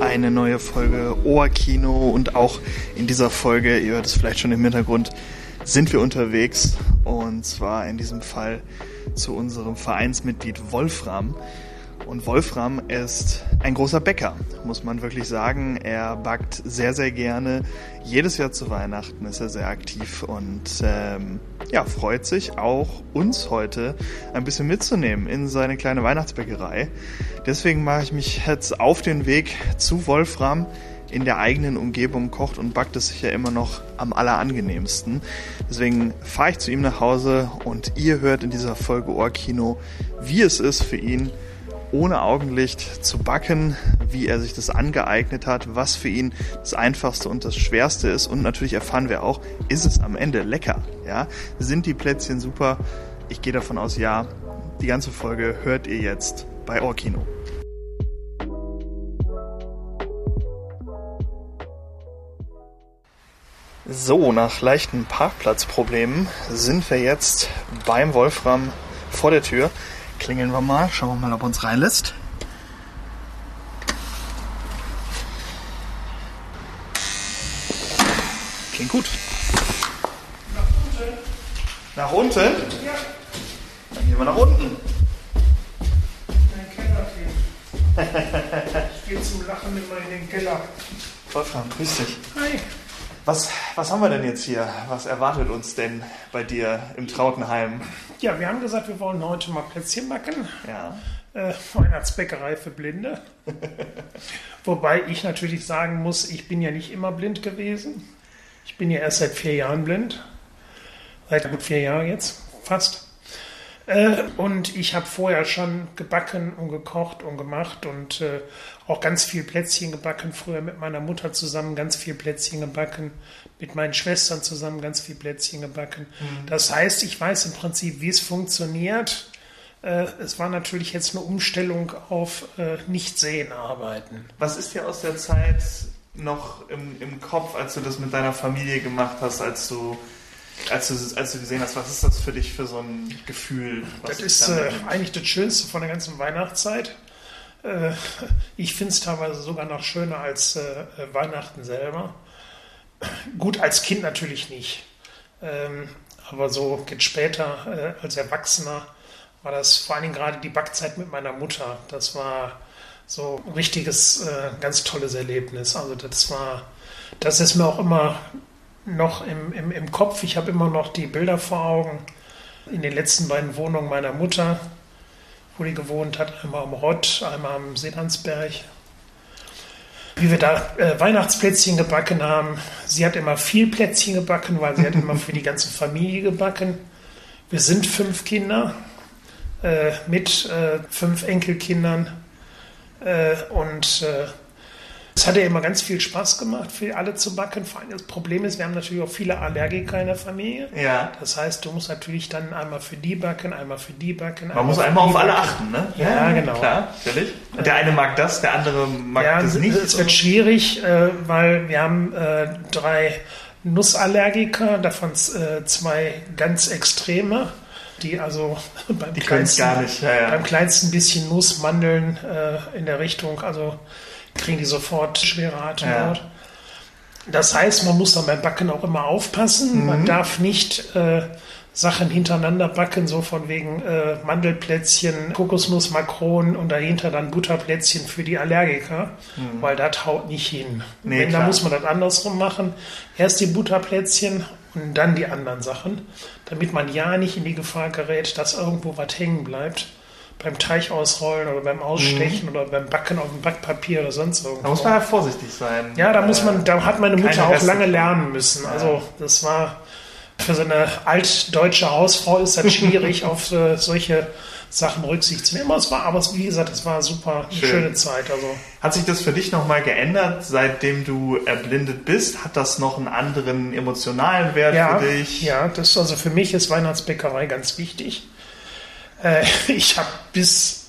Eine neue Folge OhrKino und auch in dieser Folge, ihr hört es vielleicht schon im Hintergrund, sind wir unterwegs und zwar in diesem Fall zu unserem Vereinsmitglied Wolfram. Und Wolfram ist ein großer Bäcker, muss man wirklich sagen. Er backt sehr, sehr gerne. Jedes Jahr zu Weihnachten ist er sehr aktiv und freut sich auch, uns heute ein bisschen mitzunehmen in seine kleine Weihnachtsbäckerei. Deswegen mache ich mich jetzt auf den Weg zu Wolfram. In der eigenen Umgebung kocht und backt es sich ja immer noch am allerangenehmsten. Deswegen fahre ich zu ihm nach Hause und ihr hört in dieser Folge OhrKino, wie es ist für ihn, ohne Augenlicht zu backen, wie er sich das angeeignet hat, was für ihn das Einfachste und das Schwerste ist. Und natürlich erfahren wir auch, ist es am Ende lecker? Ja? Sind die Plätzchen super? Ich gehe davon aus, ja. Die ganze Folge hört ihr jetzt bei OhrKino. So, nach leichten Parkplatzproblemen sind wir jetzt beim Wolfram vor der Tür. Klingeln wir mal, schauen wir mal, ob er uns reinlässt. Klingt gut. Nach unten. Nach unten? Ja. Dann gehen wir nach unten. In den Keller gehen. Ich gehe zum Lachen immer in den Keller. Wolfram, grüß dich. Hi. Was haben wir denn jetzt hier? Was erwartet uns denn bei dir im Trautenheim? Ja, wir haben gesagt, wir wollen heute mal Plätzchen backen. Ja. Weihnachtsbäckerei für Blinde. Wobei ich natürlich sagen muss, ich bin ja nicht immer blind gewesen. Ich bin ja erst seit 4 Jahren blind. Seit gut 4 Jahren jetzt, fast. Und ich habe vorher schon gebacken und gekocht und gemacht und auch ganz viel Plätzchen gebacken. Früher mit meiner Mutter zusammen ganz viel Plätzchen gebacken, mit meinen Schwestern zusammen ganz viel Plätzchen gebacken. Mhm. Das heißt, ich weiß im Prinzip, wie es funktioniert. Es war natürlich jetzt eine Umstellung auf Nicht-Sehen-Arbeiten. Was ist dir aus der Zeit noch im Kopf, als du das mit deiner Familie gemacht hast, als du gesehen hast, was ist das für dich für so ein Gefühl? Das ist eigentlich das Schönste von der ganzen Weihnachtszeit. Ich finde es teilweise sogar noch schöner als Weihnachten selber. Gut, als Kind natürlich nicht. Aber so jetzt später als Erwachsener war das vor allen Dingen gerade die Backzeit mit meiner Mutter. Das war so ein richtiges, ganz tolles Erlebnis. Also das ist mir auch immer noch im Kopf. Ich habe immer noch die Bilder vor Augen in den letzten beiden Wohnungen meiner Mutter, wo die gewohnt hat, einmal am Rott, einmal am Sedansberg. Wie wir da Weihnachtsplätzchen gebacken haben. Sie hat immer viel Plätzchen gebacken, weil sie hat immer für die ganze Familie gebacken. Wir sind 5 Kinder mit 5 Enkelkindern und es hat ja immer ganz viel Spaß gemacht, für alle zu backen. Vor allem das Problem ist, wir haben natürlich auch viele Allergiker in der Familie. Ja. Das heißt, du musst natürlich dann einmal für die backen, einmal für die backen. Man muss einmal auf alle achten, ne? Ja, genau. Klar, natürlich. Der eine mag das, der andere mag das nicht. Es wird schwierig, weil wir haben 3 Nussallergiker, davon 2 ganz extreme, die also beim kleinsten bisschen Nuss, Mandeln in der Richtung, also kriegen die sofort schwere Atemnot. Ja. Das heißt, man muss dann beim Backen auch immer aufpassen. Mhm. Man darf nicht Sachen hintereinander backen, so von wegen Mandelplätzchen, Kokosnuss, Makronen und dahinter dann Butterplätzchen für die Allergiker, weil das haut nicht hin. Nee, wenn, dann muss man das andersrum machen. Erst die Butterplätzchen und dann die anderen Sachen, damit man ja nicht in die Gefahr gerät, dass irgendwo was hängen bleibt. Beim Teig ausrollen oder beim Ausstechen oder beim Backen auf dem Backpapier oder sonst irgendwas. Da muss man ja vorsichtig sein. Ja, da hat meine Mutter auch lange lernen müssen. Ja. Also das war für so eine altdeutsche Hausfrau ist das schwierig, auf solche Sachen Rücksicht zu nehmen. Aber wie gesagt, es war super schöne Zeit. Also. Hat sich das für dich nochmal geändert, seitdem du erblindet bist? Hat das noch einen anderen emotionalen Wert für dich? Ja, also für mich ist Weihnachtsbäckerei ganz wichtig. Ich habe bis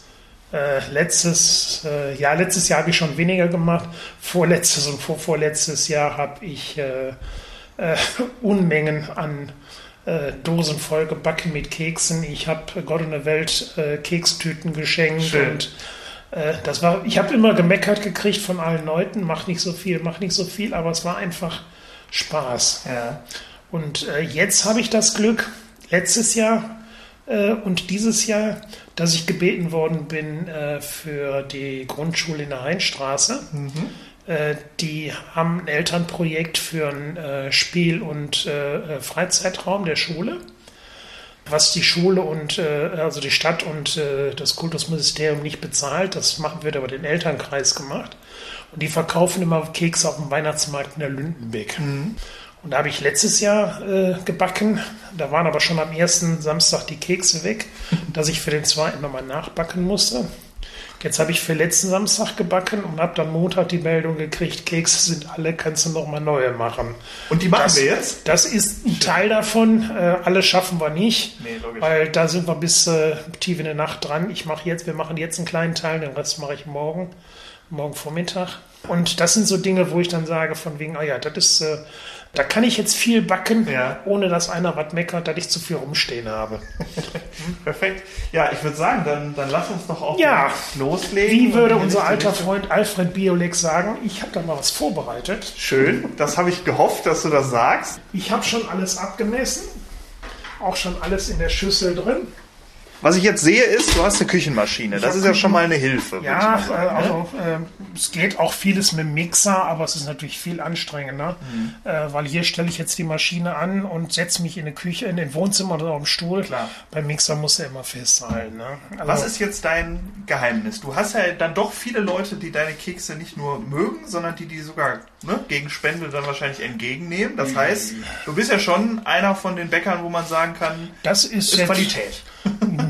letztes Jahr habe ich schon weniger gemacht. Vorletztes und vorvorletztes Jahr habe ich Unmengen an Dosen vollgebacken mit Keksen. Ich habe Gott und der Welt Kekstüten geschenkt. Schön. Und das war, ich habe immer gemeckert gekriegt von allen Leuten, mach nicht so viel, aber es war einfach Spaß. Ja. Und jetzt habe ich das Glück, letztes Jahr und dieses Jahr, dass ich gebeten worden bin für die Grundschule in der Heinstraße. Mhm. Die haben ein Elternprojekt für ein Spiel- und Freizeitraum der Schule, was die Schule und also die Stadt und das Kultusministerium nicht bezahlt. Das wird aber den Elternkreis gemacht. Und die verkaufen immer Kekse auf dem Weihnachtsmarkt in der Lündenbeck. Mhm. Und da habe ich letztes Jahr gebacken. Da waren aber schon am ersten Samstag die Kekse weg, dass ich für den zweiten nochmal nachbacken musste. Jetzt habe ich für letzten Samstag gebacken und habe dann Montag die Meldung gekriegt, Kekse sind alle, kannst du nochmal neue machen. Und die machen wir jetzt? Das ist ein Teil davon. Alle schaffen wir nicht, nee, weil da sind wir bis tief in der Nacht dran. Wir machen jetzt einen kleinen Teil, den Rest mache ich morgen Vormittag. Und das sind so Dinge, wo ich dann sage, von wegen, das ist... Da kann ich jetzt viel backen, ohne dass einer was meckert, dass ich zu viel rumstehen habe. Perfekt. Ja, ich würde sagen, dann lass uns doch auch loslegen. Wie würde unser alter Freund Alfred Biolek sagen, ich habe da mal was vorbereitet. Schön, das habe ich gehofft, dass du das sagst. Ich habe schon alles abgemessen, auch schon alles in der Schüssel drin. Was ich jetzt sehe ist, du hast eine Küchenmaschine. Das ist ja schon mal eine Hilfe. Ja, würde ich mal sagen, es geht auch vieles mit dem Mixer, aber es ist natürlich viel anstrengender, weil hier stelle ich jetzt die Maschine an und setze mich in die Küche, in den Wohnzimmer oder auf dem Stuhl. Klar. Beim Mixer musst du immer festhalten. Ne? Also, was ist jetzt dein Geheimnis? Du hast ja dann doch viele Leute, die deine Kekse nicht nur mögen, sondern die sogar gegen Spende dann wahrscheinlich entgegennehmen. Das heißt, du bist ja schon einer von den Bäckern, wo man sagen kann, das ist Qualität.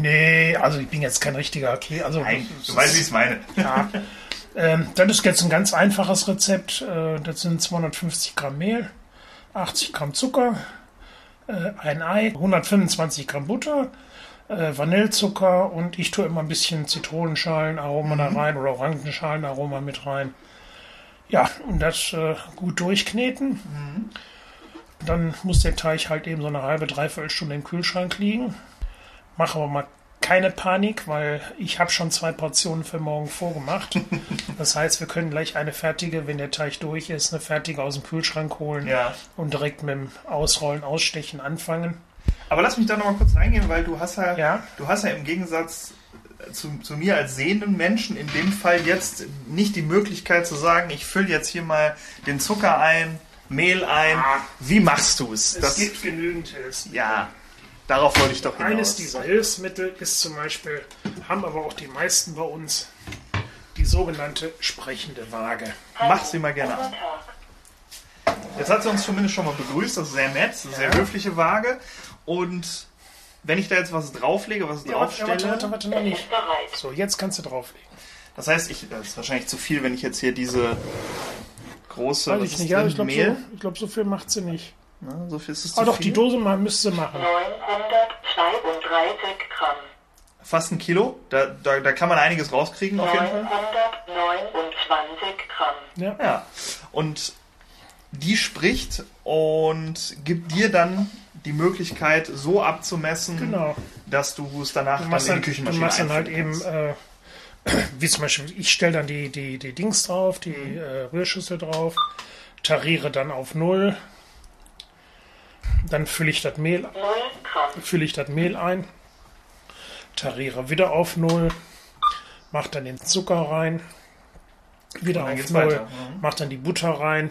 Nee, also ich bin jetzt kein richtiger Kekse. Also, nein, du weißt, wie ich es meine. Ja. Das ist jetzt ein ganz einfaches Rezept. Das sind 250 Gramm Mehl, 80 Gramm Zucker, ein Ei, 125 Gramm Butter, Vanillezucker und ich tue immer ein bisschen Zitronenschalenaroma da rein oder Orangenschalenaroma mit rein. Ja, und das gut durchkneten. Mhm. Dann muss der Teig halt eben so eine halbe, dreiviertel Stunde im Kühlschrank liegen. Mache aber mal keine Panik, weil ich habe schon 2 Portionen für morgen vorgemacht. Das heißt, wir können gleich eine fertige, wenn der Teig durch ist, eine fertige aus dem Kühlschrank holen und direkt mit dem Ausrollen, Ausstechen anfangen. Aber lass mich da nochmal kurz reingehen, weil du hast ja im Gegensatz zu mir als sehenden Menschen in dem Fall jetzt nicht die Möglichkeit zu sagen, ich fülle jetzt hier mal den Zucker ein, Mehl ein. Wie machst du es? Es gibt genügend Hilfsmittel. Ja. Darauf wollte ich doch hinaus. Eines dieser Hilfsmittel ist zum Beispiel, haben aber auch die meisten bei uns, die sogenannte sprechende Waage. Mach sie mal gerne an. Jetzt hat sie uns zumindest schon mal begrüßt, das ist sehr nett, das ist eine sehr höfliche Waage. Und wenn ich da jetzt was drauflege, draufstelle... Warte, noch nicht. So, jetzt kannst du drauflegen. Das heißt, das ist wahrscheinlich zu viel, wenn ich jetzt hier diese große... Weiß ich nicht, ja, ich glaube, so viel macht sie nicht. Na, so viel ist es zu viel. Die Dose müsste machen. 932 Gramm. Fast ein Kilo. Da kann man einiges rauskriegen 929 Gramm. Ja. Und die spricht und gibt dir dann die Möglichkeit, so abzumessen, dass du es danach dann in die Küchenmaschine einführen kannst. Du machst dann halt eben, wie zum Beispiel, ich stelle dann die Dings drauf, die Rührschüssel drauf, tariere dann auf 0. Dann fülle ich das Mehl ein, tariere wieder auf 0, mache dann den Zucker rein, wieder auf 0, mache dann die Butter rein.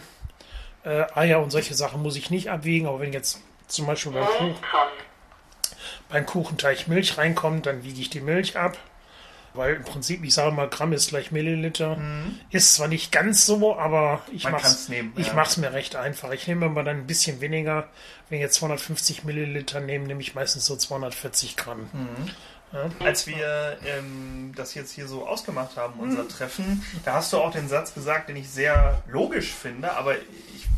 Eier und solche Sachen muss ich nicht abwiegen, aber wenn jetzt zum Beispiel beim Kuchenteig Milch reinkommt, dann wiege ich die Milch ab. Weil im Prinzip, ich sage mal, Gramm ist gleich Milliliter. Ist zwar nicht ganz so, aber ich mache es mir recht einfach. Ich nehme immer dann ein bisschen weniger. Wenn ich jetzt 250 Milliliter nehme ich meistens so 240 Gramm. Ja. Als wir das jetzt hier so ausgemacht haben, unser Treffen, da hast du auch den Satz gesagt, den ich sehr logisch finde, aber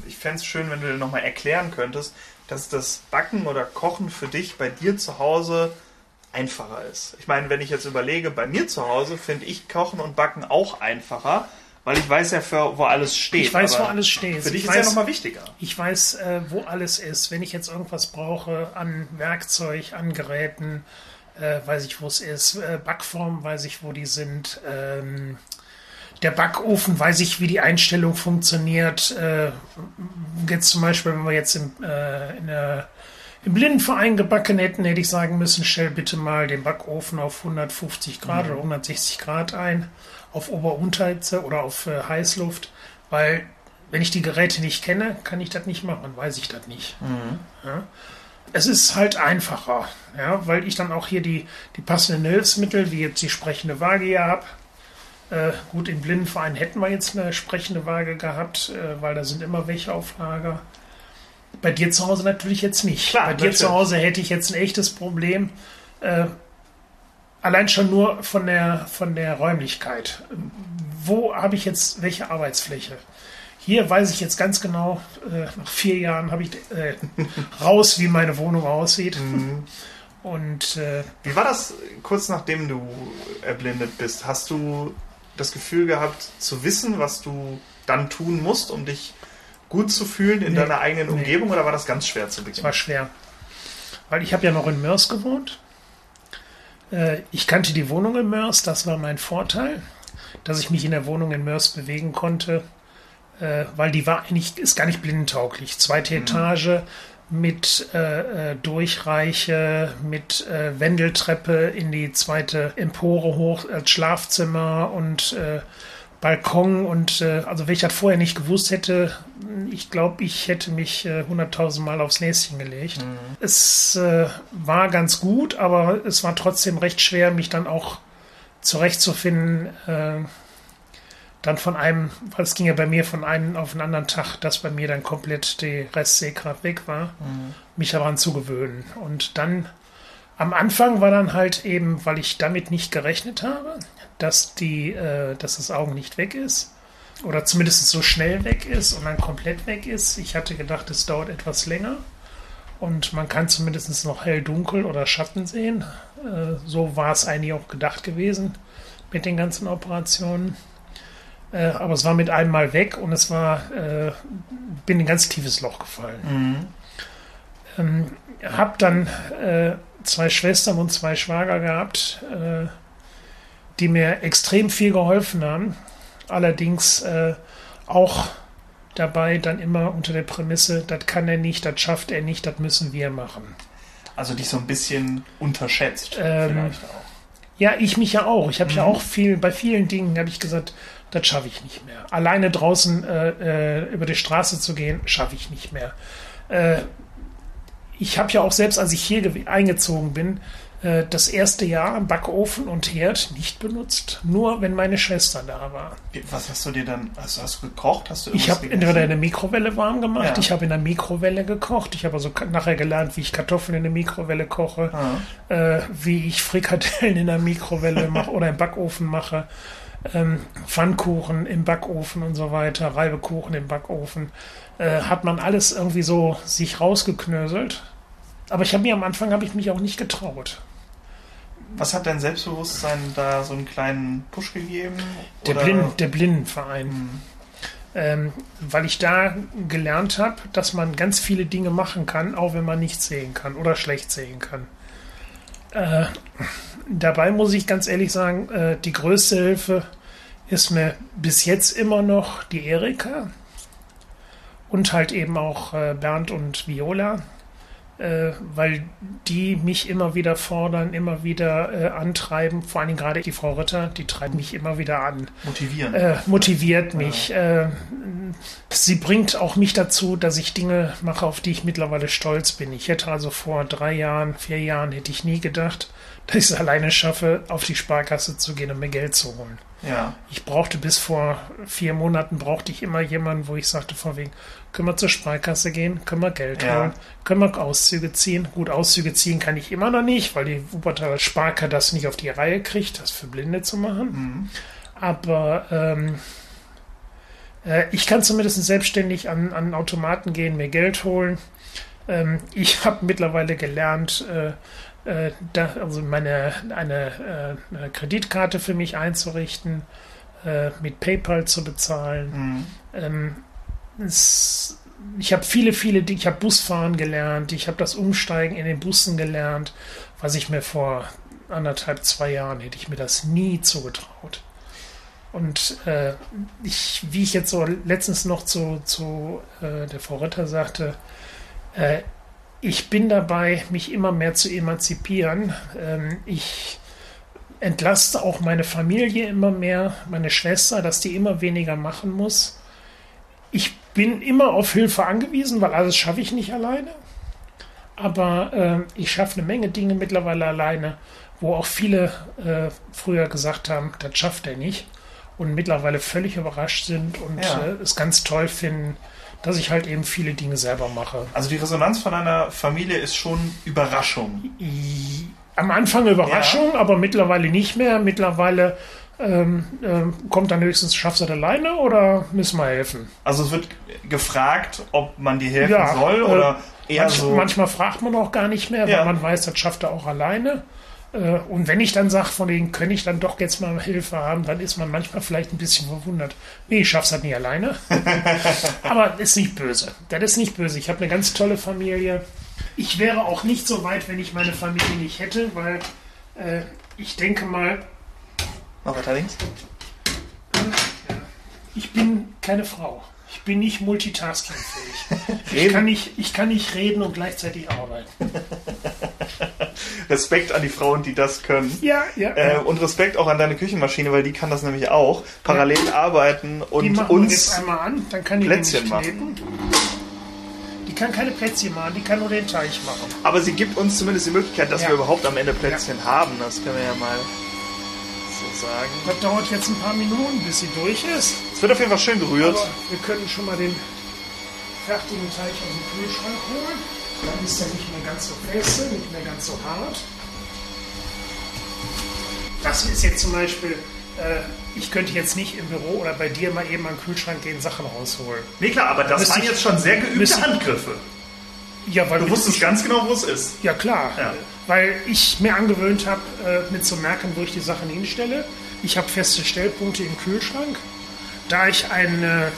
ich fände es schön, wenn du den nochmal erklären könntest, dass das Backen oder Kochen für dich bei dir zu Hause einfacher ist. Ich meine, wenn ich jetzt überlege, bei mir zu Hause finde ich Kochen und Backen auch einfacher, Weil ich weiß ja, wo alles steht. Ich weiß, wo alles steht. Für dich ist ja nochmal wichtiger. Ich weiß, wo alles ist. Wenn ich jetzt irgendwas brauche an Werkzeug, an Geräten, weiß ich, wo es ist. Backformen, weiß ich, wo die sind. Der Backofen, weiß ich, wie die Einstellung funktioniert. Jetzt zum Beispiel, wenn wir jetzt im Blindenverein gebacken hätten, hätte ich sagen müssen, stell bitte mal den Backofen auf 150 Grad oder 160 Grad ein, auf Ober-Unterhitze oder auf Heißluft, weil wenn ich die Geräte nicht kenne, kann ich das nicht machen, weiß ich das nicht. Ja? Es ist halt einfacher, ja? Weil ich dann auch hier die passenden Hilfsmittel, wie jetzt die sprechende Waage hier habe. Gut, im Blindenverein hätten wir jetzt eine sprechende Waage gehabt, weil da sind immer welche auf Lager. Bei dir zu Hause natürlich jetzt nicht. Klar, bei dir natürlich. Zu Hause hätte ich jetzt ein echtes Problem. Allein schon nur von der Räumlichkeit. Wo habe ich jetzt welche Arbeitsfläche? Hier weiß ich jetzt ganz genau, nach 4 Jahren habe ich raus, wie meine Wohnung aussieht. Und wie war das kurz nachdem du erblindet bist? Hast du das Gefühl gehabt, zu wissen, was du dann tun musst, um dich gut zu fühlen in deiner eigenen Umgebung, oder war das ganz schwer zu beginnen? Es war schwer, weil ich habe ja noch in Mörs gewohnt. Ich kannte die Wohnung in Mörs, das war mein Vorteil, dass ich mich in der Wohnung in Mörs bewegen konnte, weil die war eigentlich, ist gar nicht blindentauglich. 2. Etage mit Durchreiche, mit Wendeltreppe in die 2. Empore hoch, als Schlafzimmer und Balkon und also wenn ich das vorher nicht gewusst hätte, ich glaube, ich hätte mich 100.000 Mal aufs Näschen gelegt. Es war ganz gut, aber es war trotzdem recht schwer, mich dann auch zurechtzufinden, dann von einem, weil es ging ja bei mir von einem auf den anderen Tag, dass bei mir dann komplett die Restsehkraft weg war, mich daran zu gewöhnen. Und dann am Anfang war dann halt eben, weil ich damit nicht gerechnet habe, dass das Augenlicht weg ist oder zumindest so schnell weg ist und dann komplett weg ist. Ich hatte gedacht, es dauert etwas länger und man kann zumindest noch hell, dunkel oder Schatten sehen. So war es eigentlich auch gedacht gewesen mit den ganzen Operationen. Aber es war mit einem Mal weg und es war, bin in ein ganz tiefes Loch gefallen. Hab dann 2 Schwestern und 2 Schwager gehabt, die mir extrem viel geholfen haben. Allerdings auch dabei dann immer unter der Prämisse, das kann er nicht, das schafft er nicht, das müssen wir machen. Also dich so ein bisschen unterschätzt vielleicht auch. Ja, ich mich ja auch. Ich habe ja auch bei vielen Dingen habe ich gesagt, das schaffe ich nicht mehr. Alleine draußen über die Straße zu gehen, schaffe ich nicht mehr. Ich habe ja auch selbst, als ich hier eingezogen bin, das erste Jahr Backofen und Herd nicht benutzt, nur wenn meine Schwester da war. Was hast du dir dann, also hast du gekocht? Hast du irgendwas Ich habe entweder in der Mikrowelle warm gemacht, ich habe in der Mikrowelle gekocht, ich habe also nachher gelernt, wie ich Kartoffeln in der Mikrowelle koche, wie ich Frikadellen in der Mikrowelle mache oder im Backofen mache, Pfannkuchen im Backofen und so weiter, Reibekuchen im Backofen, hat man alles irgendwie so sich rausgeknöselt. Aber ich habe mir am Anfang mich auch nicht getraut. Was hat dein Selbstbewusstsein da so einen kleinen Push gegeben? Der Blindenverein. Weil ich da gelernt habe, dass man ganz viele Dinge machen kann, auch wenn man nichts sehen kann oder schlecht sehen kann. Dabei muss ich ganz ehrlich sagen, die größte Hilfe ist mir bis jetzt immer noch die Erika und halt eben auch Bernd und Viola, weil die mich immer wieder fordern, immer wieder antreiben, vor allem gerade die Frau Ritter, die treibt mich immer wieder an. Motiviert mich. Ja. Sie bringt auch mich dazu, dass ich Dinge mache, auf die ich mittlerweile stolz bin. Ich hätte also vor 3 Jahren, 4 Jahren hätte ich nie gedacht, dass ich es alleine schaffe, auf die Sparkasse zu gehen und mir Geld zu holen. Ja. Ich brauchte bis vor 4 Monaten immer jemanden, wo ich sagte von wegen, können wir zur Sparkasse gehen, können wir Geld holen, können wir Auszüge ziehen. Gut, Auszüge ziehen kann ich immer noch nicht, weil die Wuppertaler Sparka das nicht auf die Reihe kriegt, das für Blinde zu machen. Aber ich kann zumindest selbstständig an Automaten gehen, mir Geld holen. Ich habe mittlerweile gelernt, eine Kreditkarte für mich einzurichten, mit PayPal zu bezahlen. Mhm. Ich habe viele Dinge, ich habe Busfahren gelernt, ich habe das Umsteigen in den Bussen gelernt, was ich mir vor 1,5, 2 Jahren hätte ich mir das nie zugetraut. Und wie ich jetzt so letztens noch zu der Frau Ritter sagte, ich bin dabei, mich immer mehr zu emanzipieren. Ich entlaste auch meine Familie immer mehr, meine Schwester, dass die immer weniger machen muss. Ich bin immer auf Hilfe angewiesen, weil alles schaffe ich nicht alleine. Aber ich schaffe eine Menge Dinge mittlerweile alleine, wo auch viele früher gesagt haben, das schafft er nicht. Und mittlerweile völlig überrascht sind und es ganz toll finden, dass ich halt eben viele Dinge selber mache. Also die Resonanz von einer Familie ist schon Überraschung. Am Anfang Überraschung, aber mittlerweile nicht mehr. Mittlerweile kommt dann höchstens, schaffst du das alleine oder müssen wir helfen? Also es wird gefragt, ob man dir helfen soll oder eher so... Manchmal fragt man auch gar nicht mehr, weil man weiß, das schafft er auch alleine. Und wenn ich dann sage, von denen könnte ich dann doch jetzt mal Hilfe haben, dann ist man manchmal vielleicht ein bisschen verwundert. Nee, ich schaff's halt nicht alleine. Aber ist nicht böse. Das ist nicht böse. Ich habe eine ganz tolle Familie. Ich wäre auch nicht so weit, wenn ich meine Familie nicht hätte, weil ich denke mal... Noch weiter links. Ich bin keine Frau. Ich bin nicht multitaskingfähig. Ich kann nicht reden und gleichzeitig arbeiten. Respekt an die Frauen, die das können. Und Respekt auch an deine Küchenmaschine, weil die kann das nämlich auch. Parallel arbeiten und die uns jetzt einmal an, dann kann die Plätzchen machen. Die kann keine Plätzchen machen, die kann nur den Teig machen. Aber sie gibt uns zumindest die Möglichkeit, dass wir überhaupt am Ende Plätzchen haben. Das können wir ja mal so sagen. Das dauert jetzt ein paar Minuten, bis sie durch ist. Es wird auf jeden Fall schön gerührt. Aber wir können schon mal den fertigen Teig aus dem Kühlschrank holen. Dann ist er nicht mehr ganz so fest, nicht mehr ganz so hart. Das ist jetzt zum Beispiel, ich könnte jetzt nicht im Büro oder bei dir mal eben an den Kühlschrank gehen, Sachen rausholen. Nee, klar, aber das waren jetzt schon sehr geübte Handgriffe. Ja, weil du wusstest ganz genau, wo es ist. Ja, klar. Ja. Weil ich mir angewöhnt habe, mir zu merken, wo ich die Sachen hinstelle. Ich habe feste Stellpunkte im Kühlschrank. Da ich eine...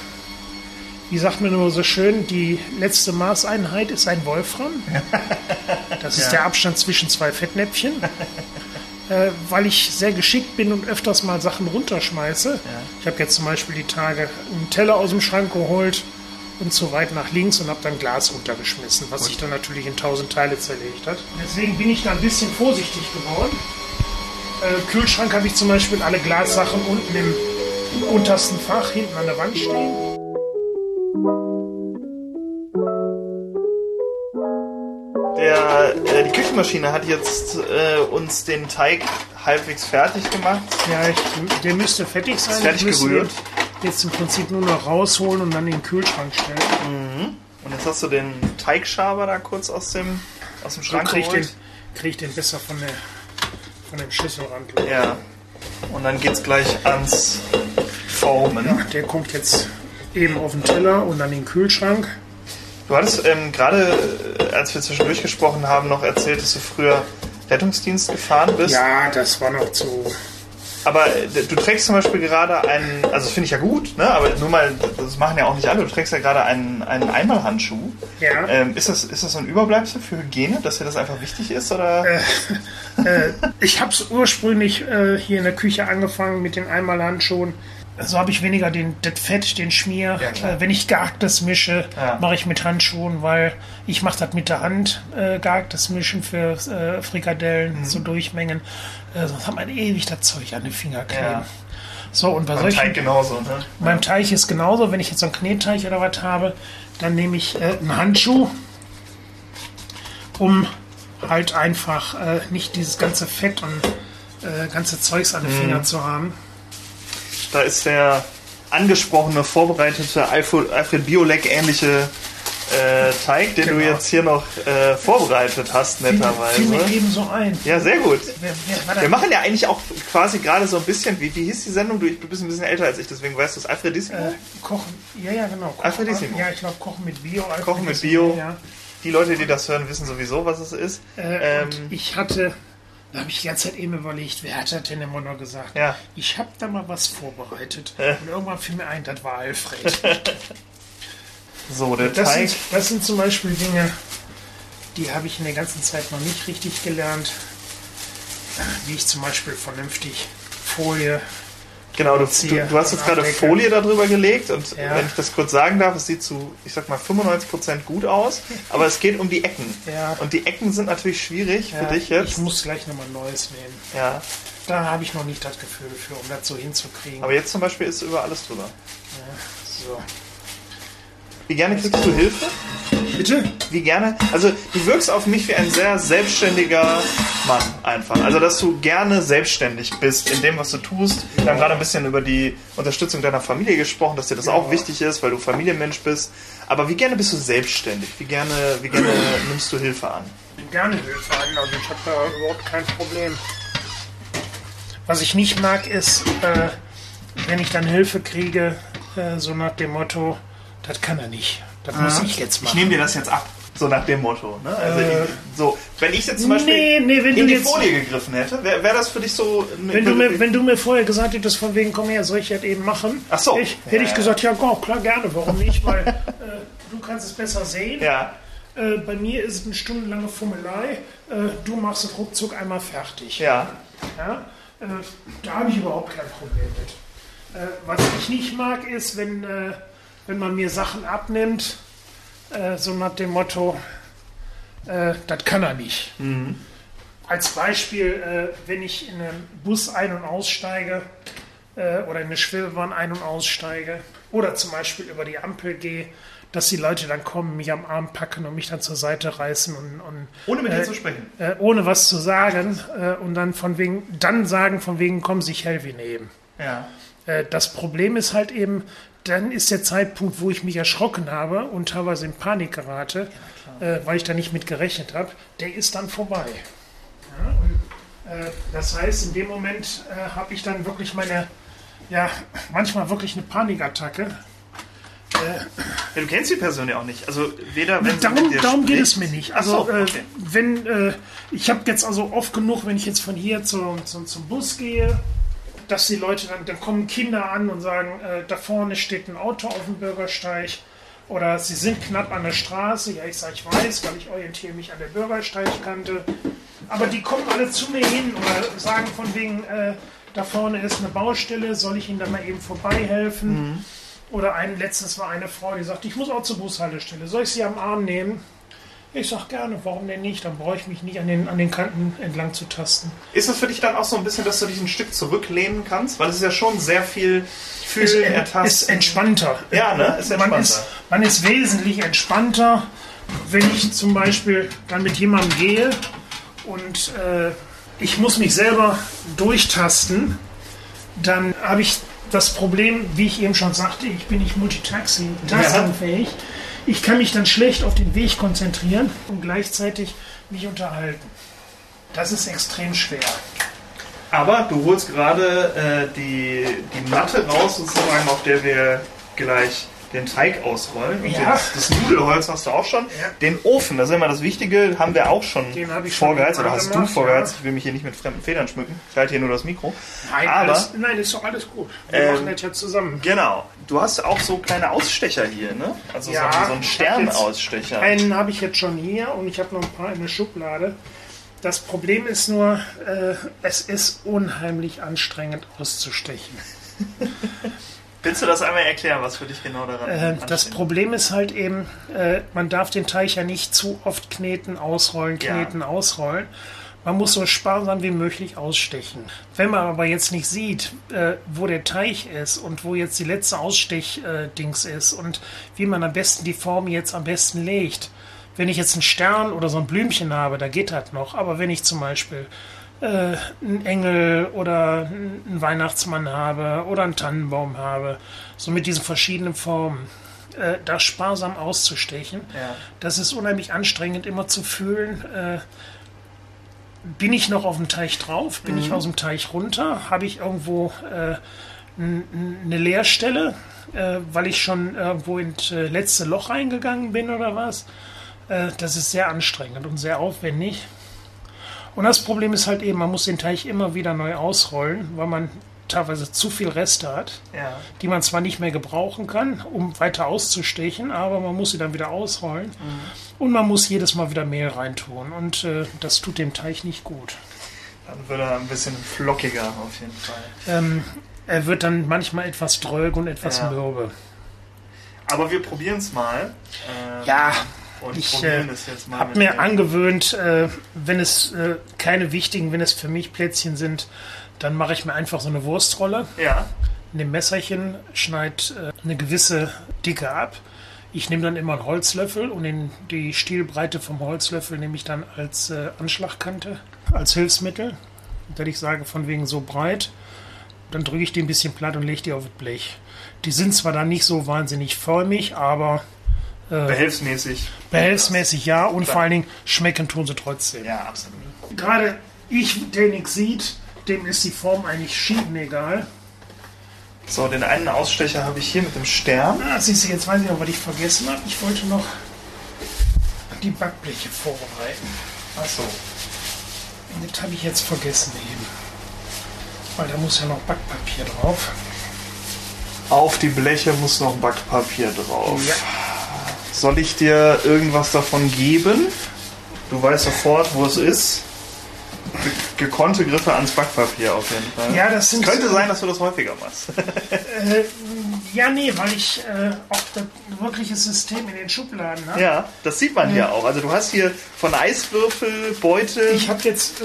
Wie sagt man immer so schön, die letzte Maßeinheit ist ein Wolfram. Das ist der Abstand zwischen 2 Fettnäpfchen. Weil ich sehr geschickt bin und öfters mal Sachen runterschmeiße. Ja. Ich habe jetzt zum Beispiel die Tage einen Teller aus dem Schrank geholt und zu weit nach links und habe dann Glas runtergeschmissen, was sich dann natürlich in 1000 Teile zerlegt hat. Deswegen bin ich da ein bisschen vorsichtig geworden. Im Kühlschrank habe ich zum Beispiel alle Glassachen unten im untersten Fach hinten an der Wand stehen. Die Küchenmaschine hat jetzt uns den Teig halbwegs fertig gemacht. Ja, der müsste fertig sein. Ist fertig gerührt. Jetzt im Prinzip nur noch rausholen und dann in den Kühlschrank stellen. Mhm. Und jetzt hast du den Teigschaber da kurz aus dem Schrank geholt. Krieg ich den besser von dem Schüsselrand. Los. Ja. Und dann geht's gleich ans Formen. Ja, der kommt jetzt eben auf den Teller und dann in den Kühlschrank. Du hattest gerade, als wir zwischendurch gesprochen haben, noch erzählt, dass du früher Rettungsdienst gefahren bist. Ja, das war noch zu... Aber du trägst zum Beispiel gerade einen... Also das finde ich ja gut, ne? Aber nur mal, das machen ja auch nicht alle. Du trägst ja gerade einen Einmalhandschuh. Ja. Ist das so ein Überbleibsel für Hygiene, dass dir das einfach wichtig ist? Oder? Ich habe es ursprünglich hier in der Küche angefangen mit den Einmalhandschuhen. So habe ich weniger das Fett, den Schmier. Ja, wenn ich Gehacktes mische, mache ich mit Handschuhen, weil ich mache das mit der Hand, Gehacktes mischen für Frikadellen, so Durchmengen. Sonst hat man ewig das Zeug an den Finger kleben. Ja. So, und bei solchen... Teig genauso, ne? Beim Teig ist genauso. Wenn ich jetzt so einen Knetteig oder was habe, dann nehme ich einen Handschuh, um halt einfach nicht dieses ganze Fett und ganze Zeugs an den Finger zu haben. Da ist der angesprochene, vorbereitete Alfred Biolek-ähnliche Teig, den du jetzt hier noch vorbereitet hast, netterweise. Fiel mir eben so ein. Ja, sehr gut. Wir machen ja eigentlich auch quasi gerade so ein bisschen, wie hieß die Sendung? Du bist ein bisschen älter als ich, deswegen weißt du es. Alfredissimo? Kochen. Ja, genau. Alfredissimo. Ja, ich glaube, Kochen mit Bio. Kochen mit Bio. Ja. Die Leute, die das hören, wissen sowieso, was es ist. Ich hatte Da habe ich die ganze Zeit eben überlegt, wer hat das denn immer noch gesagt? Ja. Ich habe da mal was vorbereitet. Und irgendwann fiel mir ein, das war Alfred. So, der Teig. Das sind zum Beispiel Dinge, die habe ich in der ganzen Zeit noch nicht richtig gelernt. Wie ich zum Beispiel vernünftig Folie... Genau, du hast jetzt gerade Folie darüber gelegt und wenn ich das kurz sagen darf, es sieht zu, ich sag mal, 95% gut aus, aber es geht um die Ecken. Ja. Und die Ecken sind natürlich schwierig für dich jetzt. Ich muss gleich nochmal Neues nehmen. Ja. Da habe ich noch nicht das Gefühl für, um das so hinzukriegen. Aber jetzt zum Beispiel ist über alles drüber. Ja, so. Wie gerne kriegst du Hilfe? Bitte? Wie gerne? Also du wirkst auf mich wie ein sehr selbstständiger Mann einfach. Also dass du gerne selbstständig bist in dem, was du tust. Ja. Wir haben gerade ein bisschen über die Unterstützung deiner Familie gesprochen, dass dir das auch wichtig ist, weil du Familienmensch bist. Aber wie gerne bist du selbstständig? Wie gerne nimmst du Hilfe an? Gerne Hilfe an, also ich habe da überhaupt kein Problem. Was ich nicht mag ist, wenn ich dann Hilfe kriege, so nach dem Motto, das kann er nicht. Das muss ich jetzt machen. Ich nehme dir das jetzt ab. So nach dem Motto. Ne? Also wenn ich jetzt zum Beispiel in die Folie gegriffen hätte, wäre das für dich so... Wenn du mir vorher gesagt hättest, von wegen, komm her, soll ich das eben machen? Ach so. Hätte ich gesagt, ja klar, gerne. Warum nicht? Weil du kannst es besser sehen. Ja. Bei mir ist es eine stundenlange Fummelei. Du machst es ruckzuck einmal fertig. Ja? Da habe ich überhaupt kein Problem mit. Was ich nicht mag, ist, wenn man mir Sachen abnimmt, so nach dem Motto, das kann er nicht. Mhm. Als Beispiel, wenn ich in einen Bus ein- und aussteige oder in eine Schwebebahn ein- und aussteige oder zum Beispiel über die Ampel gehe, dass die Leute dann kommen, mich am Arm packen und mich dann zur Seite reißen. Und ohne mit dir zu sprechen? Ohne was zu sagen und dann sagen, komm, sich Helvi nehmen. Ja. Das Problem ist halt eben, dann ist der Zeitpunkt, wo ich mich erschrocken habe und teilweise in Panik gerate, weil ich da nicht mit gerechnet habe, der ist dann vorbei. Ja, und, das heißt, in dem Moment habe ich dann wirklich manchmal wirklich eine Panikattacke. Du kennst die Person ja auch nicht. Also weder wenn darum geht es mir nicht. Also ich habe jetzt also oft genug, wenn ich jetzt von hier zum Bus gehe, dass die Leute, dann kommen Kinder an und sagen, da vorne steht ein Auto auf dem Bürgersteig oder sie sind knapp an der Straße. Ja, ich sage, ich weiß, weil ich orientiere mich an der Bürgersteigkante. Aber die kommen alle zu mir hin oder sagen von wegen, da vorne ist eine Baustelle, soll ich ihnen da mal eben vorbeihelfen? Mhm. Oder letztens war eine Frau, die sagt, ich muss auch zur Bushaltestelle, soll ich sie am Arm nehmen? Ich sag gerne, warum denn nicht? Dann brauche ich mich nicht an den Kanten entlang zu tasten. Ist das für dich dann auch so ein bisschen, dass du dich ein Stück zurücklehnen kannst? Weil es ist ja schon sehr viel Fühlen, Ertasten. Ist entspannter. Ja, ne? Ist entspannter. Man ist wesentlich entspannter, wenn ich zum Beispiel dann mit jemandem gehe und ich muss mich selber durchtasten. Dann habe ich das Problem, wie ich eben schon sagte, ich bin nicht multitaskingfähig. Ja. Ich kann mich dann schlecht auf den Weg konzentrieren und gleichzeitig mich unterhalten. Das ist extrem schwer. Aber du holst gerade die Matte raus, sozusagen, auf der wir gleich den Teig ausrollen. Und das Nudelholz hast du auch schon. Ja. Den Ofen, das ist immer das Wichtige, haben wir auch schon vorgeheizt. Oder hast du vorgeheizt? Ja. Ich will mich hier nicht mit fremden Federn schmücken. Ich halte hier nur das Mikro. Nein, ist doch alles gut. Wir machen das ja zusammen. Genau. Du hast auch so kleine Ausstecher hier, ne? Also so einen Sternausstecher. Einen habe ich jetzt schon hier und ich habe noch ein paar in der Schublade. Das Problem ist nur, es ist unheimlich anstrengend auszustechen. Willst du das einmal erklären, was für dich genau daran ansteht? Das Problem ist halt eben, man darf den Teig ja nicht zu oft kneten, ausrollen. Man muss so sparsam wie möglich ausstechen. Wenn man aber jetzt nicht sieht, wo der Teig ist und wo jetzt die letzte Ausstechdings ist und wie man am besten die Form jetzt am besten legt. Wenn ich jetzt einen Stern oder so ein Blümchen habe, da geht das noch. Aber wenn ich zum Beispiel einen Engel oder einen Weihnachtsmann habe oder einen Tannenbaum habe, so mit diesen verschiedenen Formen, da sparsam auszustechen. Ja. Das ist unheimlich anstrengend, immer zu fühlen, bin ich noch auf dem Teich drauf, bin ich aus dem Teich runter, habe ich irgendwo eine Leerstelle, weil ich schon irgendwo ins letzte Loch reingegangen bin oder was. Das ist sehr anstrengend und sehr aufwendig. Und das Problem ist halt eben, man muss den Teich immer wieder neu ausrollen, weil man teilweise zu viel Reste hat, ja, die man zwar nicht mehr gebrauchen kann, um weiter auszustechen, aber man muss sie dann wieder ausrollen, mhm, und man muss jedes Mal wieder Mehl reintun und das tut dem Teich nicht gut. Dann wird er ein bisschen flockiger auf jeden Fall. Er wird dann manchmal etwas dröge und etwas, ja, mürbe. Aber wir probieren es mal. Ja, und ich habe mir angewöhnt, wenn es keine wichtigen, wenn es für mich Plätzchen sind, dann mache ich mir einfach so eine Wurstrolle. Ja. In dem Messerchen schneid eine gewisse Dicke ab. Ich nehme dann immer einen Holzlöffel und die Stielbreite vom Holzlöffel nehme ich dann als Anschlagkante, als Hilfsmittel. Wenn ich sage, von wegen so breit, dann drücke ich die ein bisschen platt und lege die auf das Blech. Die sind zwar dann nicht so wahnsinnig förmig, aber... behelfsmäßig. Behelfsmäßig, ja. Und klar, vor allen Dingen schmecken tun sie trotzdem. Ja, absolut. Gerade ich, der nichts sieht, dem ist die Form eigentlich schiedenegal. So, den einen Ausstecher habe ich hier mit dem Stern. Ah, siehst du, jetzt weiß ich noch, was ich vergessen habe. Ich wollte noch die Backbleche vorbereiten. Ach so. Das habe ich jetzt vergessen eben. Weil da muss ja noch Backpapier drauf. Auf die Bleche muss noch Backpapier drauf. Ja. Soll ich dir irgendwas davon geben? Du weißt sofort, wo es ist. Gekonnte Griffe ans Backpapier auf jeden Fall. Ja, das sind könnte sein, dass du das häufiger machst. Ja, nee, weil ich auch das wirkliche System in den Schubladen habe. Ja, das sieht man ja auch. Also du hast hier von Eiswürfel, Beute... Ich habe jetzt,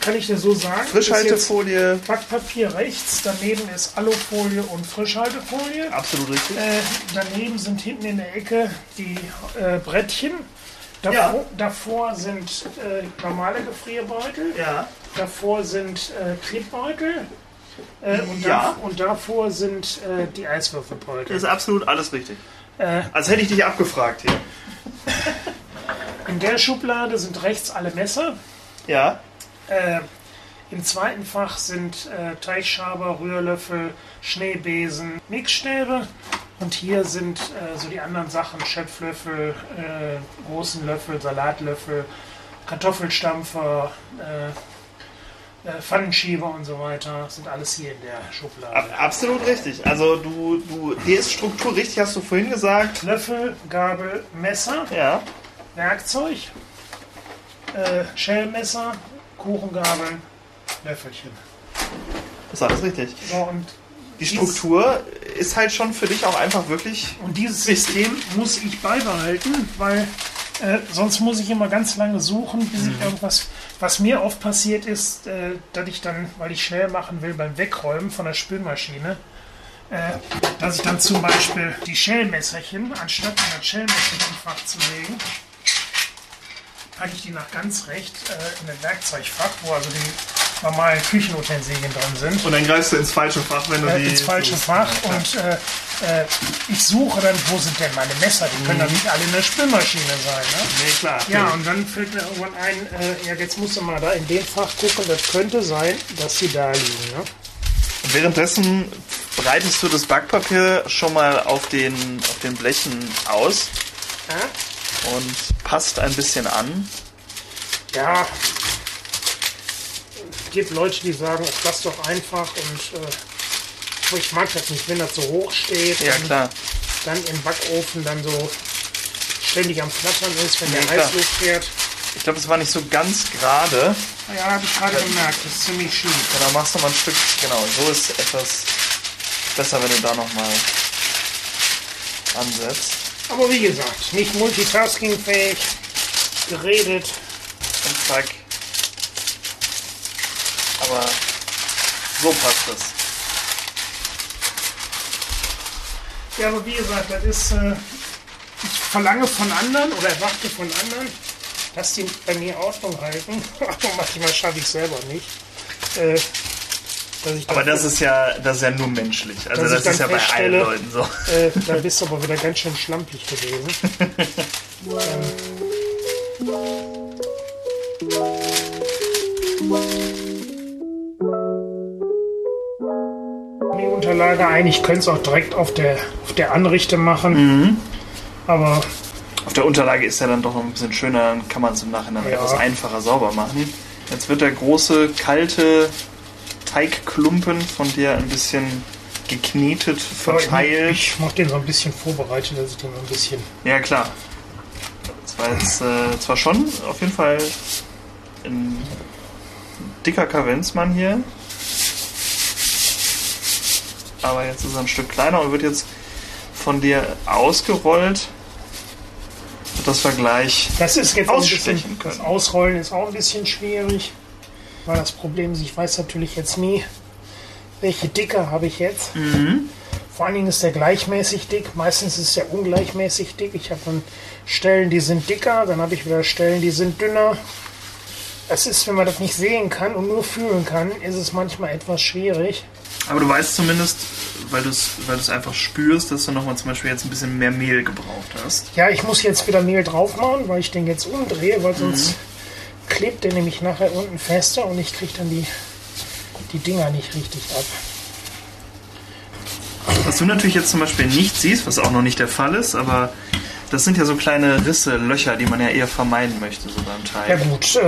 kann ich dir so sagen... Frischhaltefolie... Backpapier rechts, daneben ist Alufolie und Frischhaltefolie. Absolut richtig. Daneben sind hinten in der Ecke die Brettchen. Davor sind normale Gefrierbeutel, ja, davor sind Klebbeutel und davor sind die Eiswürfelbeutel. Das ist absolut alles richtig. Als hätte ich dich abgefragt hier. In der Schublade sind rechts alle Messer. Ja. Im zweiten Fach sind Teichschaber, Rührlöffel, Schneebesen, Mixstäbe. Und hier sind so die anderen Sachen, Schöpflöffel, großen Löffel, Salatlöffel, Kartoffelstampfer, Pfannenschieber und so weiter. Das sind alles hier in der Schublade. Absolut richtig. Also du hier ist Struktur richtig, hast du vorhin gesagt. Löffel, Gabel, Messer, ja, Werkzeug, Schellmesser, Kuchengabeln, Löffelchen. Das ist alles richtig. So, und die Struktur ist halt schon für dich auch einfach wirklich... Und dieses System muss ich beibehalten, weil sonst muss ich immer ganz lange suchen, bis ich irgendwas... Was mir oft passiert ist, dass ich dann, weil ich schnell machen will beim Wegräumen von der Spülmaschine, dass ich dann zum Beispiel die Schellmesserchen, anstatt in das Schellmesserchenfach zu legen, packe ich die nach ganz rechts in das Werkzeugfach, wo also die... normalen Küchenutensilien drin sind. Und dann greifst du ins falsche Fach, wenn du die... Ins falsche Fach und ich suche dann, wo sind denn meine Messer? Die können dann nicht alle in der Spülmaschine sein, ne? Nee, klar. Ja, okay. Und dann fällt mir irgendwann ein, ja, jetzt musst du mal da in dem Fach gucken, das könnte sein, dass die da liegen, ne? Und währenddessen breitest du das Backpapier schon mal auf den Blechen aus und passt ein bisschen an. Ja, gibt Leute, die sagen, das doch einfach und ich mag das nicht, wenn das so hoch steht, ja, dann im Backofen dann so ständig am Flattern ist, wenn der Eis losfährt. Ich glaube, es war nicht so ganz gerade. Ja, habe ich gerade gemerkt, das ist ziemlich schief. Ja, da machst du mal ein Stück, genau, so ist etwas besser, wenn du da nochmal ansetzt. Aber wie gesagt, nicht multitaskingfähig, geredet und zack. Aber so passt das. Ja, aber wie gesagt, das ist, ich verlange von anderen oder erwarte von anderen, dass die bei mir Ordnung halten. Aber manchmal schaffe ich es selber nicht. Aber das ist ja nur menschlich. Also das ist ja bei allen Leuten so. Da bist du aber wieder ganz schön schlampig gewesen. Lage ein. Ich könnte es auch direkt auf der Anrichte machen. Mhm. Aber auf der Unterlage ist ja dann doch noch ein bisschen schöner, dann kann man es im Nachhinein etwas einfacher sauber machen. Jetzt wird der große, kalte Teigklumpen von dir ein bisschen geknetet, verteilt. Ich mach den so ein bisschen vorbereitet, dass ich den so ein bisschen... Ja, klar. Das war jetzt zwar schon auf jeden Fall ein dicker Kavenzmann hier, aber jetzt ist er ein Stück kleiner und wird jetzt von dir ausgerollt. Das Vergleich ausstechen können. Das Ausrollen ist auch ein bisschen schwierig, weil das Problem ist, ich weiß natürlich jetzt nie, welche Dicke habe ich jetzt. Mhm. Vor allen Dingen ist der gleichmäßig dick, meistens ist der ungleichmäßig dick. Ich habe dann Stellen, die sind dicker, dann habe ich wieder Stellen, die sind dünner. Es ist, wenn man das nicht sehen kann und nur fühlen kann, ist es manchmal etwas schwierig. Aber du weißt zumindest, weil du es einfach spürst, dass du nochmal zum Beispiel jetzt ein bisschen mehr Mehl gebraucht hast. Ja, ich muss jetzt wieder Mehl drauf machen, weil ich den jetzt umdrehe, weil sonst klebt der nämlich nachher unten fester und ich kriege dann die Dinger nicht richtig ab. Was du natürlich jetzt zum Beispiel nicht siehst, was auch noch nicht der Fall ist, aber das sind ja so kleine Risse, Löcher, die man ja eher vermeiden möchte, so beim Teig. Ja gut,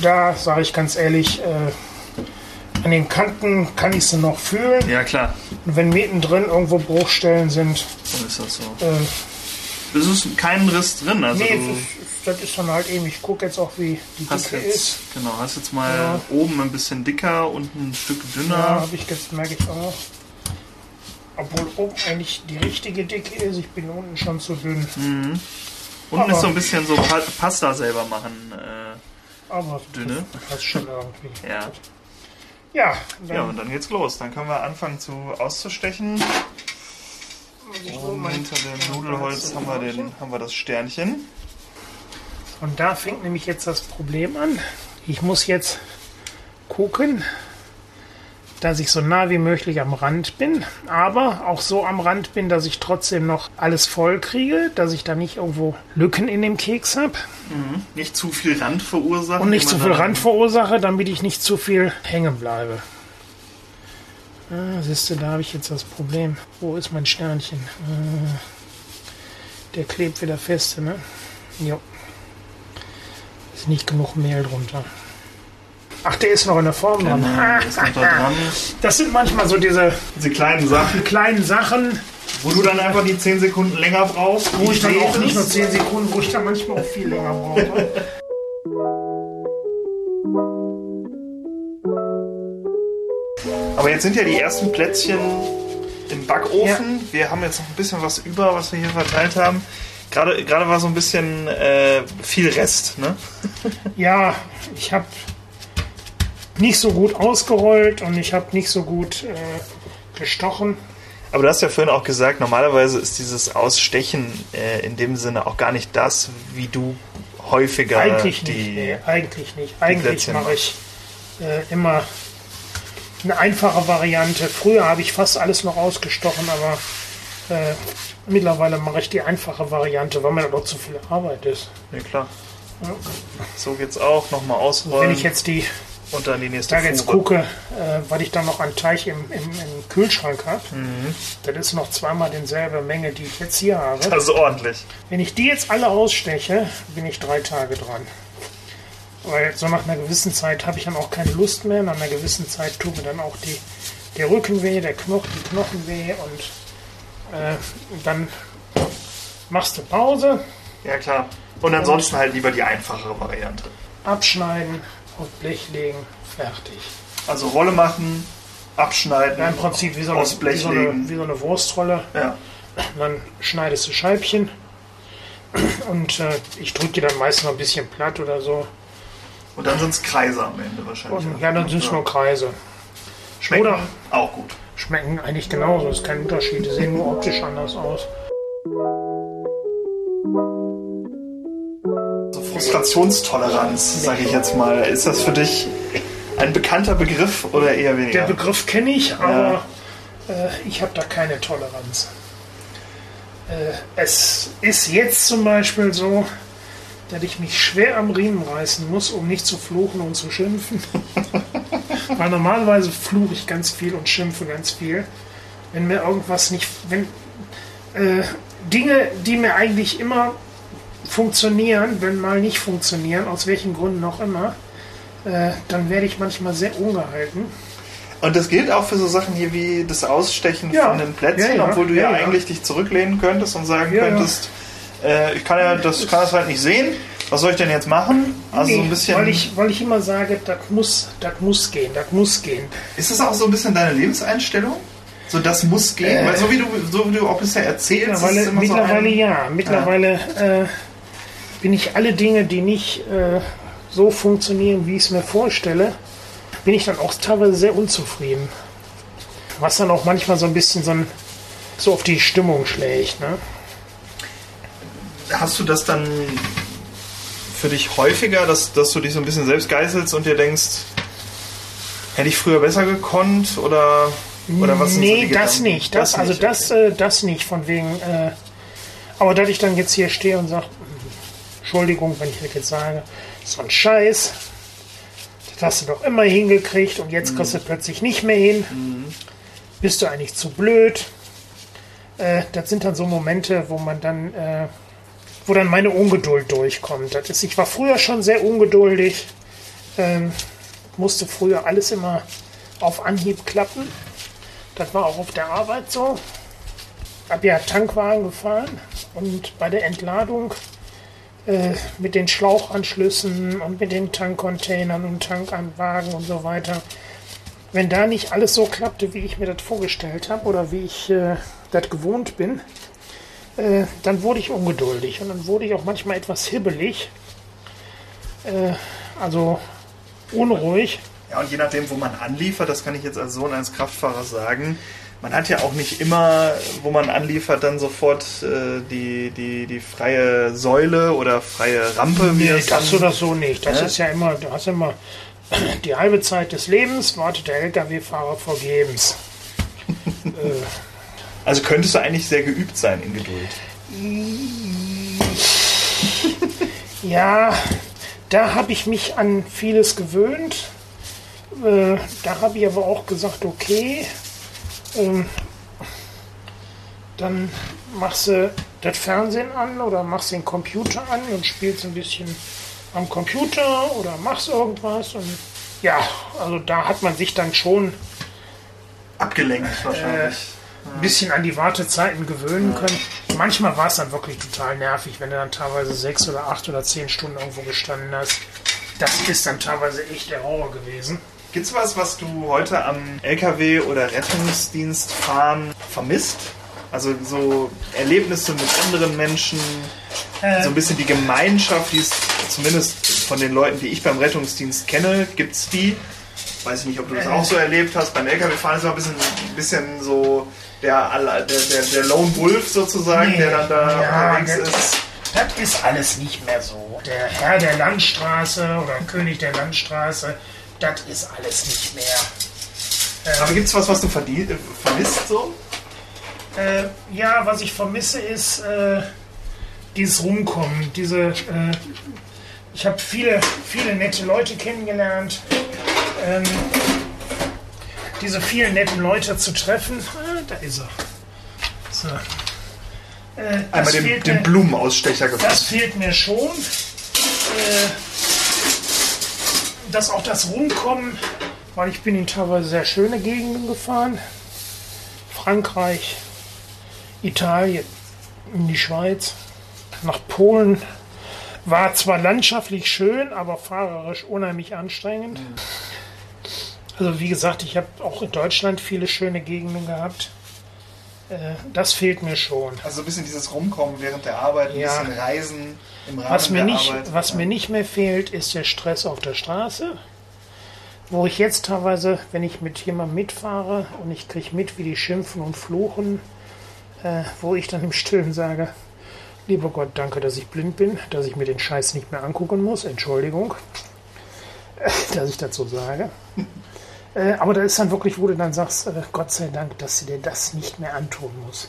da sage ich ganz ehrlich, an den Kanten kann ich sie noch fühlen. Ja, klar. Und wenn mittendrin irgendwo Bruchstellen sind... Dann ist das so. Es ist kein Riss drin, also... Nee, das ist dann halt eben, ich gucke jetzt auch, wie die Dicke ist. Genau, hast jetzt mal oben ein bisschen dicker und ein Stück dünner. Ja, habe ich jetzt, merke ich auch. Obwohl oben eigentlich die richtige Dicke ist, ich bin unten schon zu dünn. Mhm. Unten aber ist so ein bisschen so Pasta selber machen, aber dünne. Das passt schon irgendwie. Ja. Ja, und dann geht's los. Dann können wir anfangen auszustechen. Und hinter dem Nudelholz haben wir das Sternchen. Und da fängt nämlich jetzt das Problem an. Ich muss jetzt gucken, dass ich so nah wie möglich am Rand bin, aber auch so am Rand bin, dass ich trotzdem noch alles voll kriege, dass ich da nicht irgendwo Lücken in dem Keks habe. Mhm. Nicht zu viel Rand verursache. Und nicht zu viel Rand verursache, damit ich nicht zu viel hängen bleibe. Siehst du, da habe ich jetzt das Problem. Wo ist mein Sternchen? Der klebt wieder fest, ne? Jo. Ist nicht genug Mehl drunter. Ach, der ist noch in der Form dran. Das sind manchmal so diese kleinen Sachen. Wo du dann einfach die 10 Sekunden länger brauchst. Wo ich dann auch nicht nur 10 Sekunden, wo ich dann manchmal auch viel länger brauche. Aber jetzt sind ja die ersten Plätzchen im Backofen. Ja. Wir haben jetzt noch ein bisschen was über, was wir hier verteilt haben. Gerade war so ein bisschen viel Rest, ne? Ja, ich habe nicht so gut ausgerollt und ich habe nicht so gut gestochen. Aber du hast ja vorhin auch gesagt, normalerweise ist dieses Ausstechen in dem Sinne auch gar nicht das, wie du häufiger Eigentlich nicht. Eigentlich mache ich immer eine einfache Variante. Früher habe ich fast alles noch ausgestochen, aber mittlerweile mache ich die einfache Variante, weil mir doch zu viel Arbeit ist. Ja, klar. Ja. So geht's auch. Nochmal ausrollen. Wenn ich jetzt die... Und dann die nächste Fuhre. Da jetzt gucke, was ich dann noch an Teig im Kühlschrank habe. Mhm. Das ist noch zweimal dieselbe Menge, die ich jetzt hier habe. Das ist ordentlich. Wenn ich die jetzt alle aussteche, bin ich 3 Tage dran. Weil so nach einer gewissen Zeit habe ich dann auch keine Lust mehr. Nach einer gewissen Zeit tut mir dann auch der Rücken weh, die Knochen weh. Und dann machst du Pause. Ja, klar. Und ansonsten halt lieber die einfachere Variante. Abschneiden. Und Blech legen, fertig. Also Rolle machen, abschneiden. Ja, im Prinzip wie so eine, wie so eine Wurstrolle. Ja. Dann schneidest du Scheibchen und ich drücke die dann meistens noch ein bisschen platt oder so. Und dann sind es Kreise am Ende wahrscheinlich. Und, ja, dann sind es nur Kreise. Schmecken oder auch gut. Schmecken eigentlich genauso, ist kein Unterschied. Die sehen nur optisch anders aus. Frustrationstoleranz, sage ich jetzt mal. Ist das für dich ein bekannter Begriff oder eher weniger? Der Begriff kenne ich, aber ich habe da keine Toleranz. Es ist jetzt zum Beispiel so, dass ich mich schwer am Riemen reißen muss, um nicht zu fluchen und zu schimpfen. Weil normalerweise fluche ich ganz viel und schimpfe ganz viel. Wenn mir irgendwas nicht... Dinge, die mir eigentlich immer funktionieren, wenn mal nicht funktionieren, aus welchen Gründen auch immer, dann werde ich manchmal sehr ungehalten. Und das gilt auch für so Sachen hier wie das Ausstechen von den Plätzchen, obwohl du ja eigentlich dich zurücklehnen könntest und sagen könntest, ich kann ja das halt nicht sehen. Was soll ich denn jetzt machen? Also so ein bisschen, weil ich immer sage, das muss gehen. Ist das auch so ein bisschen deine Lebenseinstellung? So, das muss gehen? Weil so wie du auch bisher erzählst, ist es immer mittlerweile so Mittlerweile bin ich alle Dinge, die nicht so funktionieren, wie ich es mir vorstelle, bin ich dann auch teilweise sehr unzufrieden. Was dann auch manchmal so ein bisschen so auf die Stimmung schlägt. Ne? Hast du das dann für dich häufiger, dass du dich so ein bisschen selbst geißelst und dir denkst, hätte ich früher besser gekonnt? Oder was sind so die Gedanken? Das nicht. Von wegen, aber dass ich dann jetzt hier stehe und sage, Entschuldigung, wenn ich das jetzt sage, so ein Scheiß, das hast du doch immer hingekriegt und jetzt kriegst du plötzlich nicht mehr hin. Bist du eigentlich zu blöd? Das sind dann so Momente, wo dann meine Ungeduld durchkommt. Ich war früher schon sehr ungeduldig, musste früher alles immer auf Anhieb klappen. Das war auch auf der Arbeit so. Hab ja Tankwagen gefahren und bei der Entladung mit den Schlauchanschlüssen und mit den Tankcontainern und Tankanwagen und so weiter. Wenn da nicht alles so klappte, wie ich mir das vorgestellt habe oder wie ich das gewohnt bin, dann wurde ich ungeduldig und dann wurde ich auch manchmal etwas hibbelig, also unruhig. Ja, und je nachdem, wo man anliefert, das kann ich jetzt als Sohn eines Kraftfahrers sagen, man hat ja auch nicht immer, wo man anliefert, dann sofort die freie Säule oder freie Rampe. Nee, das oder so nicht. Das ist ja immer, du hast immer die halbe Zeit des Lebens, wartet der LKW-Fahrer vergebens. Also könntest du eigentlich sehr geübt sein in Geduld. Ja, da habe ich mich an vieles gewöhnt. Da habe ich aber auch gesagt, okay, dann machst du das Fernsehen an oder machst den Computer an und spielst ein bisschen am Computer oder machst irgendwas. Und ja, also da hat man sich dann schon abgelenkt wahrscheinlich. Ein bisschen an die Wartezeiten gewöhnen können. Manchmal war es dann wirklich total nervig, wenn du dann teilweise 6 oder 8 oder 10 Stunden irgendwo gestanden hast. Das ist dann teilweise echt der Horror gewesen. Gibt's was du heute am LKW oder Rettungsdienst fahren vermisst? Also so Erlebnisse mit anderen Menschen, so ein bisschen die Gemeinschaft, die es zumindest von den Leuten, die ich beim Rettungsdienst kenne, gibt's die. Weiß ich nicht, ob du das auch so erlebt hast. Beim LKW-Fahren ist es ein bisschen so der Lone Wolf sozusagen, der dann da unterwegs ist. Das ist alles nicht mehr so. Der Herr der Landstraße oder König der Landstraße, das ist alles nicht mehr. Aber gibt es was du vermisst so? Ja, was ich vermisse ist dieses Rumkommen. Ich habe viele nette Leute kennengelernt. Diese vielen netten Leute zu treffen. Da ist er. So. Einmal den Blumenausstecher gemacht. Das fehlt mir schon. Dass auch das Rumkommen, weil ich bin in teilweise sehr schöne Gegenden gefahren. Frankreich, Italien, in die Schweiz, nach Polen. War zwar landschaftlich schön, aber fahrerisch unheimlich anstrengend. Also wie gesagt, ich habe auch in Deutschland viele schöne Gegenden gehabt. Das fehlt mir schon. Also ein bisschen dieses Rumkommen während der Arbeit, ein bisschen Reisen im Rahmen Arbeit. Was mir nicht mehr fehlt, ist der Stress auf der Straße. Wo ich jetzt teilweise, wenn ich mit jemandem mitfahre und ich kriege mit, wie die schimpfen und fluchen, wo ich dann im Stillen sage, lieber Gott, danke, dass ich blind bin, dass ich mir den Scheiß nicht mehr angucken muss. Entschuldigung, dass ich dazu sage. Aber da ist dann wirklich, wo du dann sagst, Gott sei Dank, dass sie dir das nicht mehr antun muss.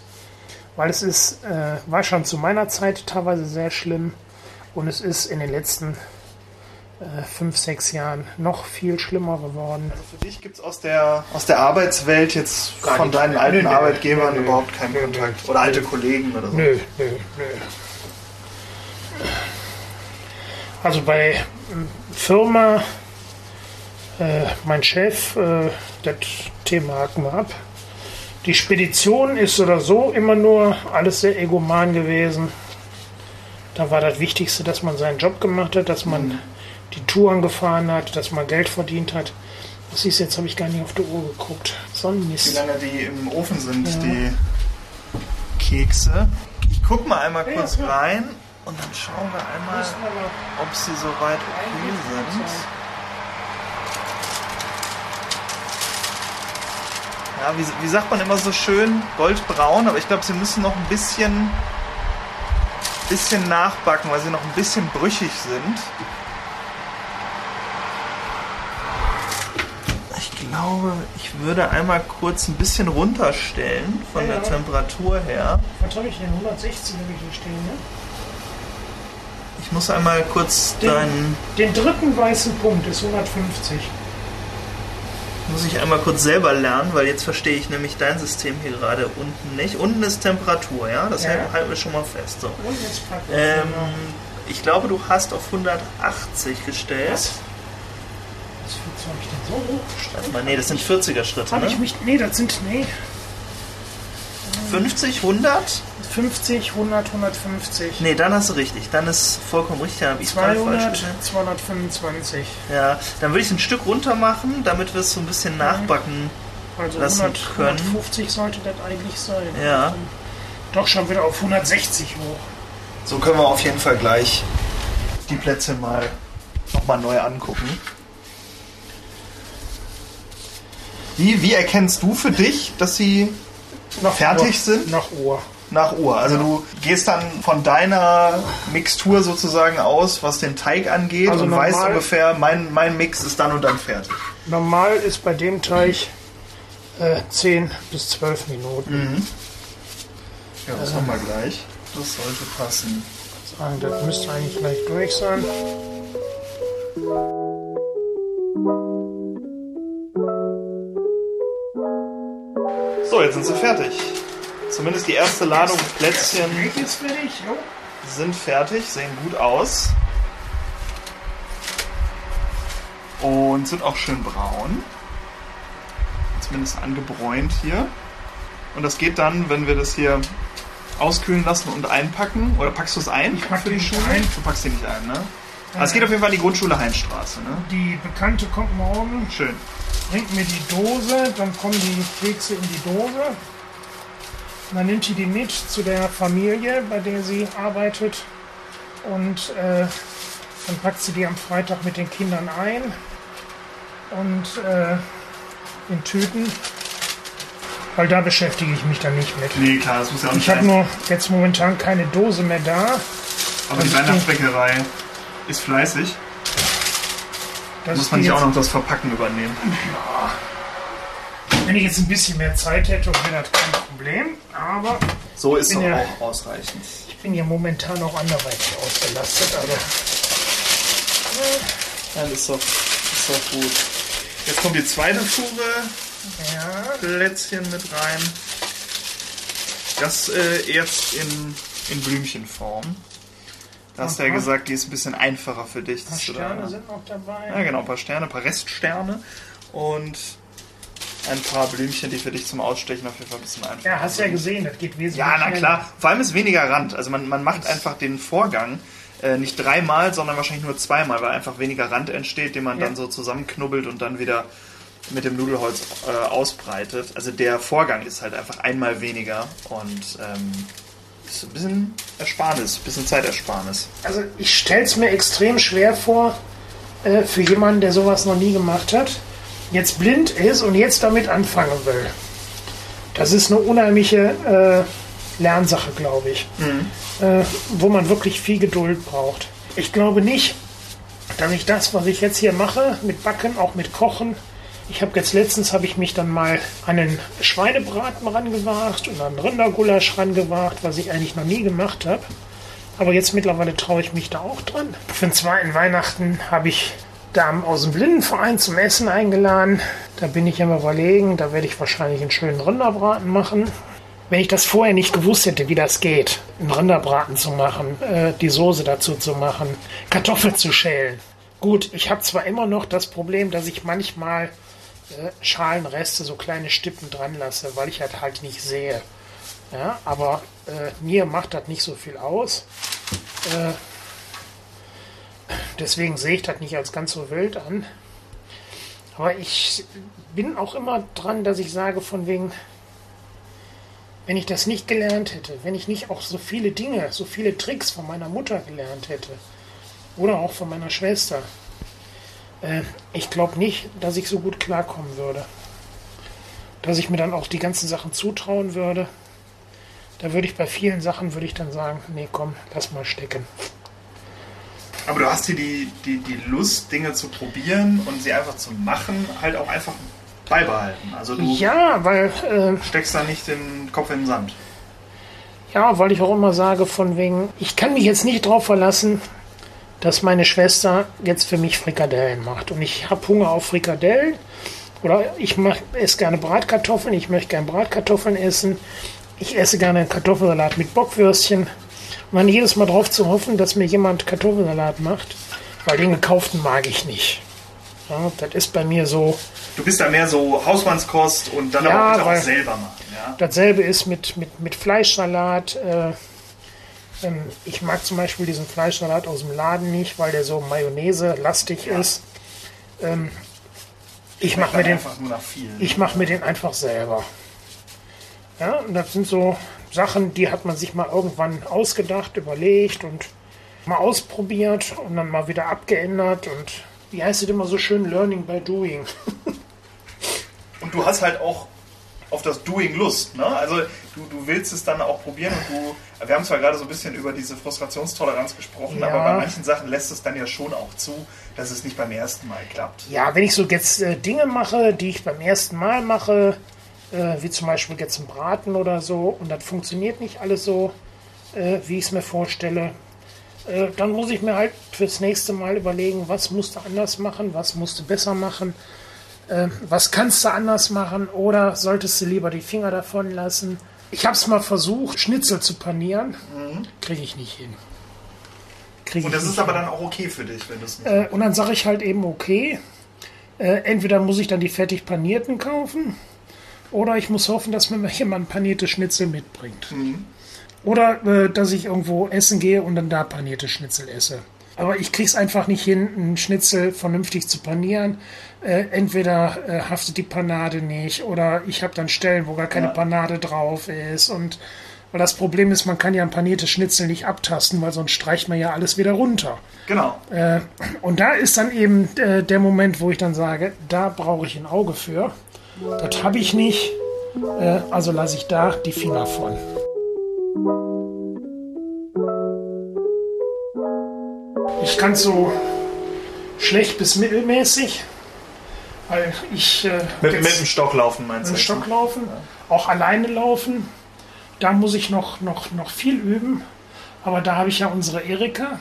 Weil es ist, war schon zu meiner Zeit teilweise sehr schlimm und es ist in den letzten 5, 6 Jahren noch viel schlimmer geworden. Also für dich gibt es aus der Arbeitswelt jetzt gar von deinen alten Arbeitgebern überhaupt keinen Kontakt? Oder alte Kollegen oder so? Nö. Also bei Firma mein Chef, das Thema haken wir ab. Die Spedition ist oder so immer nur alles sehr egoman gewesen. Da war das Wichtigste, dass man seinen Job gemacht hat, dass man die Touren gefahren hat, dass man Geld verdient hat. Was siehst du, jetzt habe ich gar nicht auf die Uhr geguckt. So ein Mist. Wie lange die im Ofen sind, ja, die Kekse. Ich gucke mal einmal kurz rein und dann schauen wir einmal, ob sie soweit okay sind. Ja, wie sagt man immer so schön, goldbraun, aber ich glaube, sie müssen noch ein bisschen nachbacken, weil sie noch ein bisschen brüchig sind. Ich glaube, ich würde einmal kurz ein bisschen runterstellen von der Temperatur her. Was habe ich denn? 160 habe ich hier stehen, ne? Ich muss einmal kurz den dritten weißen Punkt ist 150. Muss ich einmal kurz selber lernen, weil jetzt verstehe ich nämlich dein System hier gerade unten nicht. Unten ist Temperatur, ja? Das halten wir schon mal fest. So. Und jetzt ich glaube, du hast auf 180 gestellt. Was? Was habe ich denn so hoch gestellt? Nee, das sind 40er-Schritte, ne? Nee. 50, 100? 50, 100, 150. Nee, dann hast du richtig. Dann ist vollkommen richtig. Dann habe ich 200, 225. Ja, dann würde ich es ein Stück runter machen, damit wir es so ein bisschen nachbacken lassen 100, können. 150 sollte das eigentlich sein. Ja. Doch, schon wieder auf 160 hoch. So können wir auf jeden Fall gleich die Plätze nochmal neu angucken. Wie erkennst du für dich, dass sie fertig sind? Nach Ohr. Nach Ohr. Also du gehst dann von deiner Mixtur sozusagen aus, was den Teig angeht, also und weißt ungefähr, mein Mix ist dann und dann fertig. Normal ist bei dem Teig 10 bis 12 Minuten. Mhm. Ja, das haben wir gleich. Das sollte passen. Das müsste eigentlich gleich durch sein. So, jetzt sind sie fertig. Zumindest die erste Ladung Plätzchen sind fertig, sehen gut aus. Und sind auch schön braun. Zumindest angebräunt hier. Und das geht dann, wenn wir das hier auskühlen lassen und einpacken. Oder packst du es ein? Ich packe die Schule ein. Du packst die nicht ein, ne? Also es geht auf jeden Fall in die Grundschule Heinstraße, ne? Die Bekannte kommt morgen. Schön. Bringt mir die Dose, dann kommen die Kekse in die Dose. Dann nimmt sie die mit zu der Familie, bei der sie arbeitet, und dann packt sie die am Freitag mit den Kindern ein und in Tüten, weil da beschäftige ich mich dann nicht mit. Nee, klar, das muss ja auch nicht sein. Ich habe nur jetzt momentan keine Dose mehr da. Aber die Weihnachtsbäckerei ist fleißig. Muss man nicht auch noch das Verpacken übernehmen. Ja. Wenn ich jetzt ein bisschen mehr Zeit hätte, wäre das kein Problem, aber... So ist es auch ausreichend. Ich bin ja momentan auch anderweitig ausgelastet, aber... Ja, das ist doch gut. Jetzt kommt die zweite Fuhre. Ja. Plätzchen mit rein. Das jetzt in Blümchenform. Da hast du ja gesagt, die ist ein bisschen einfacher für dich. Ein paar Sterne sind noch dabei. Ja, genau, ein paar Sterne, ein paar Reststerne. Und... ein paar Blümchen, die für dich zum Ausstechen auf jeden Fall ein bisschen einfacher sind. Ja, hast ja gesehen, das geht wesentlich schneller. Ja, na klar. Vor allem ist weniger Rand. Also man macht einfach den Vorgang nicht dreimal, sondern wahrscheinlich nur zweimal, weil einfach weniger Rand entsteht, den man dann so zusammenknubbelt und dann wieder mit dem Nudelholz ausbreitet. Also der Vorgang ist halt einfach einmal weniger und ist ein bisschen Ersparnis, ein bisschen Zeitersparnis. Also ich stelle es mir extrem schwer vor, für jemanden, der sowas noch nie gemacht hat, jetzt blind ist und jetzt damit anfangen will. Das ist eine unheimliche Lernsache, glaube ich, wo man wirklich viel Geduld braucht. Ich glaube nicht, dass ich das, was ich jetzt hier mache, mit Backen, auch mit Kochen, ich habe mich dann mal an einen Schweinebraten rangewagt und an einen Rindergulasch rangewagt, was ich eigentlich noch nie gemacht habe. Aber jetzt mittlerweile traue ich mich da auch dran. Für den zweiten Weihnachten habe ich Damen aus dem Blindenverein zum Essen eingeladen. Da bin ich am Überlegen, da werde ich wahrscheinlich einen schönen Rinderbraten machen. Wenn ich das vorher nicht gewusst hätte, wie das geht, einen Rinderbraten zu machen, die Soße dazu zu machen, Kartoffeln zu schälen, Gut, ich habe zwar immer noch das Problem, dass ich manchmal Schalenreste, so kleine Stippen dran lasse, weil ich halt nicht sehe. Ja, aber mir macht das nicht so viel aus. Deswegen sehe ich das nicht als ganz so wild an. Aber ich bin auch immer dran, dass ich sage, von wegen, wenn ich das nicht gelernt hätte, wenn ich nicht auch so viele Dinge, so viele Tricks von meiner Mutter gelernt hätte oder auch von meiner Schwester, ich glaube nicht, dass ich so gut klarkommen würde. Dass ich mir dann auch die ganzen Sachen zutrauen würde. Da würde ich bei vielen Sachen, würde ich dann sagen, nee, komm, lass mal stecken. Aber du hast hier die Lust, Dinge zu probieren und sie einfach zu machen, halt auch einfach beibehalten. Also du steckst da nicht den Kopf in den Sand. Ja, weil ich auch immer sage, von wegen, ich kann mich jetzt nicht drauf verlassen, dass meine Schwester jetzt für mich Frikadellen macht. Und ich habe Hunger auf Frikadellen. Oder ich esse gerne Bratkartoffeln, ich möchte gerne Bratkartoffeln essen. Ich esse gerne einen Kartoffelsalat mit Bockwürstchen. Und dann jedes Mal drauf zu hoffen, dass mir jemand Kartoffelsalat macht, weil den gekauften mag ich nicht. Ja, das ist bei mir so. Du bist da mehr so Hausmannskost und dann ja, aber auch selber machen. Ja? Dasselbe ist mit Fleischsalat. Ich mag zum Beispiel diesen Fleischsalat aus dem Laden nicht, weil der so Mayonnaise-lastig ist. Ich mache mir den einfach nur nach viel. Ich mache mir den einfach selber. Ja, und das sind so Sachen, die hat man sich mal irgendwann ausgedacht, überlegt und mal ausprobiert und dann mal wieder abgeändert und wie heißt es immer so schön, Learning by Doing. Und du hast halt auch auf das Doing Lust, ne? Also du willst es dann auch probieren und wir haben zwar gerade so ein bisschen über diese Frustrationstoleranz gesprochen, ja, aber bei manchen Sachen lässt es dann ja schon auch zu, dass es nicht beim ersten Mal klappt. Ja, wenn ich so jetzt Dinge mache, die ich beim ersten Mal mache, wie zum Beispiel jetzt ein Braten oder so, und das funktioniert nicht alles so, wie ich es mir vorstelle, dann muss ich mir halt fürs nächste Mal überlegen, was musst du anders machen, was musst du besser machen, was kannst du anders machen oder solltest du lieber die Finger davon lassen. Ich habe es mal versucht, Schnitzel zu panieren, kriege ich nicht hin. Und das ist aber dann auch okay für dich, wenn das nicht und dann sage ich halt eben okay, entweder muss ich dann die fertig panierten kaufen, oder ich muss hoffen, dass mir jemand panierte Schnitzel mitbringt. Oder dass ich irgendwo essen gehe und dann da panierte Schnitzel esse. Aber ich krieg's einfach nicht hin, einen Schnitzel vernünftig zu panieren. Entweder haftet die Panade nicht oder ich habe dann Stellen, wo gar keine Panade drauf ist. Und weil das Problem ist, man kann ja ein paniertes Schnitzel nicht abtasten, weil sonst streicht man ja alles wieder runter. Genau. Und da ist dann eben der Moment, wo ich dann sage, da brauche ich ein Auge für. Das habe ich nicht, also lasse ich da die Finger von. Ich kann es so schlecht bis mittelmäßig, weil ich... mit dem Stock laufen meinst du? Mit dem Stock laufen, auch alleine laufen. Da muss ich noch viel üben, aber da habe ich ja unsere Erika,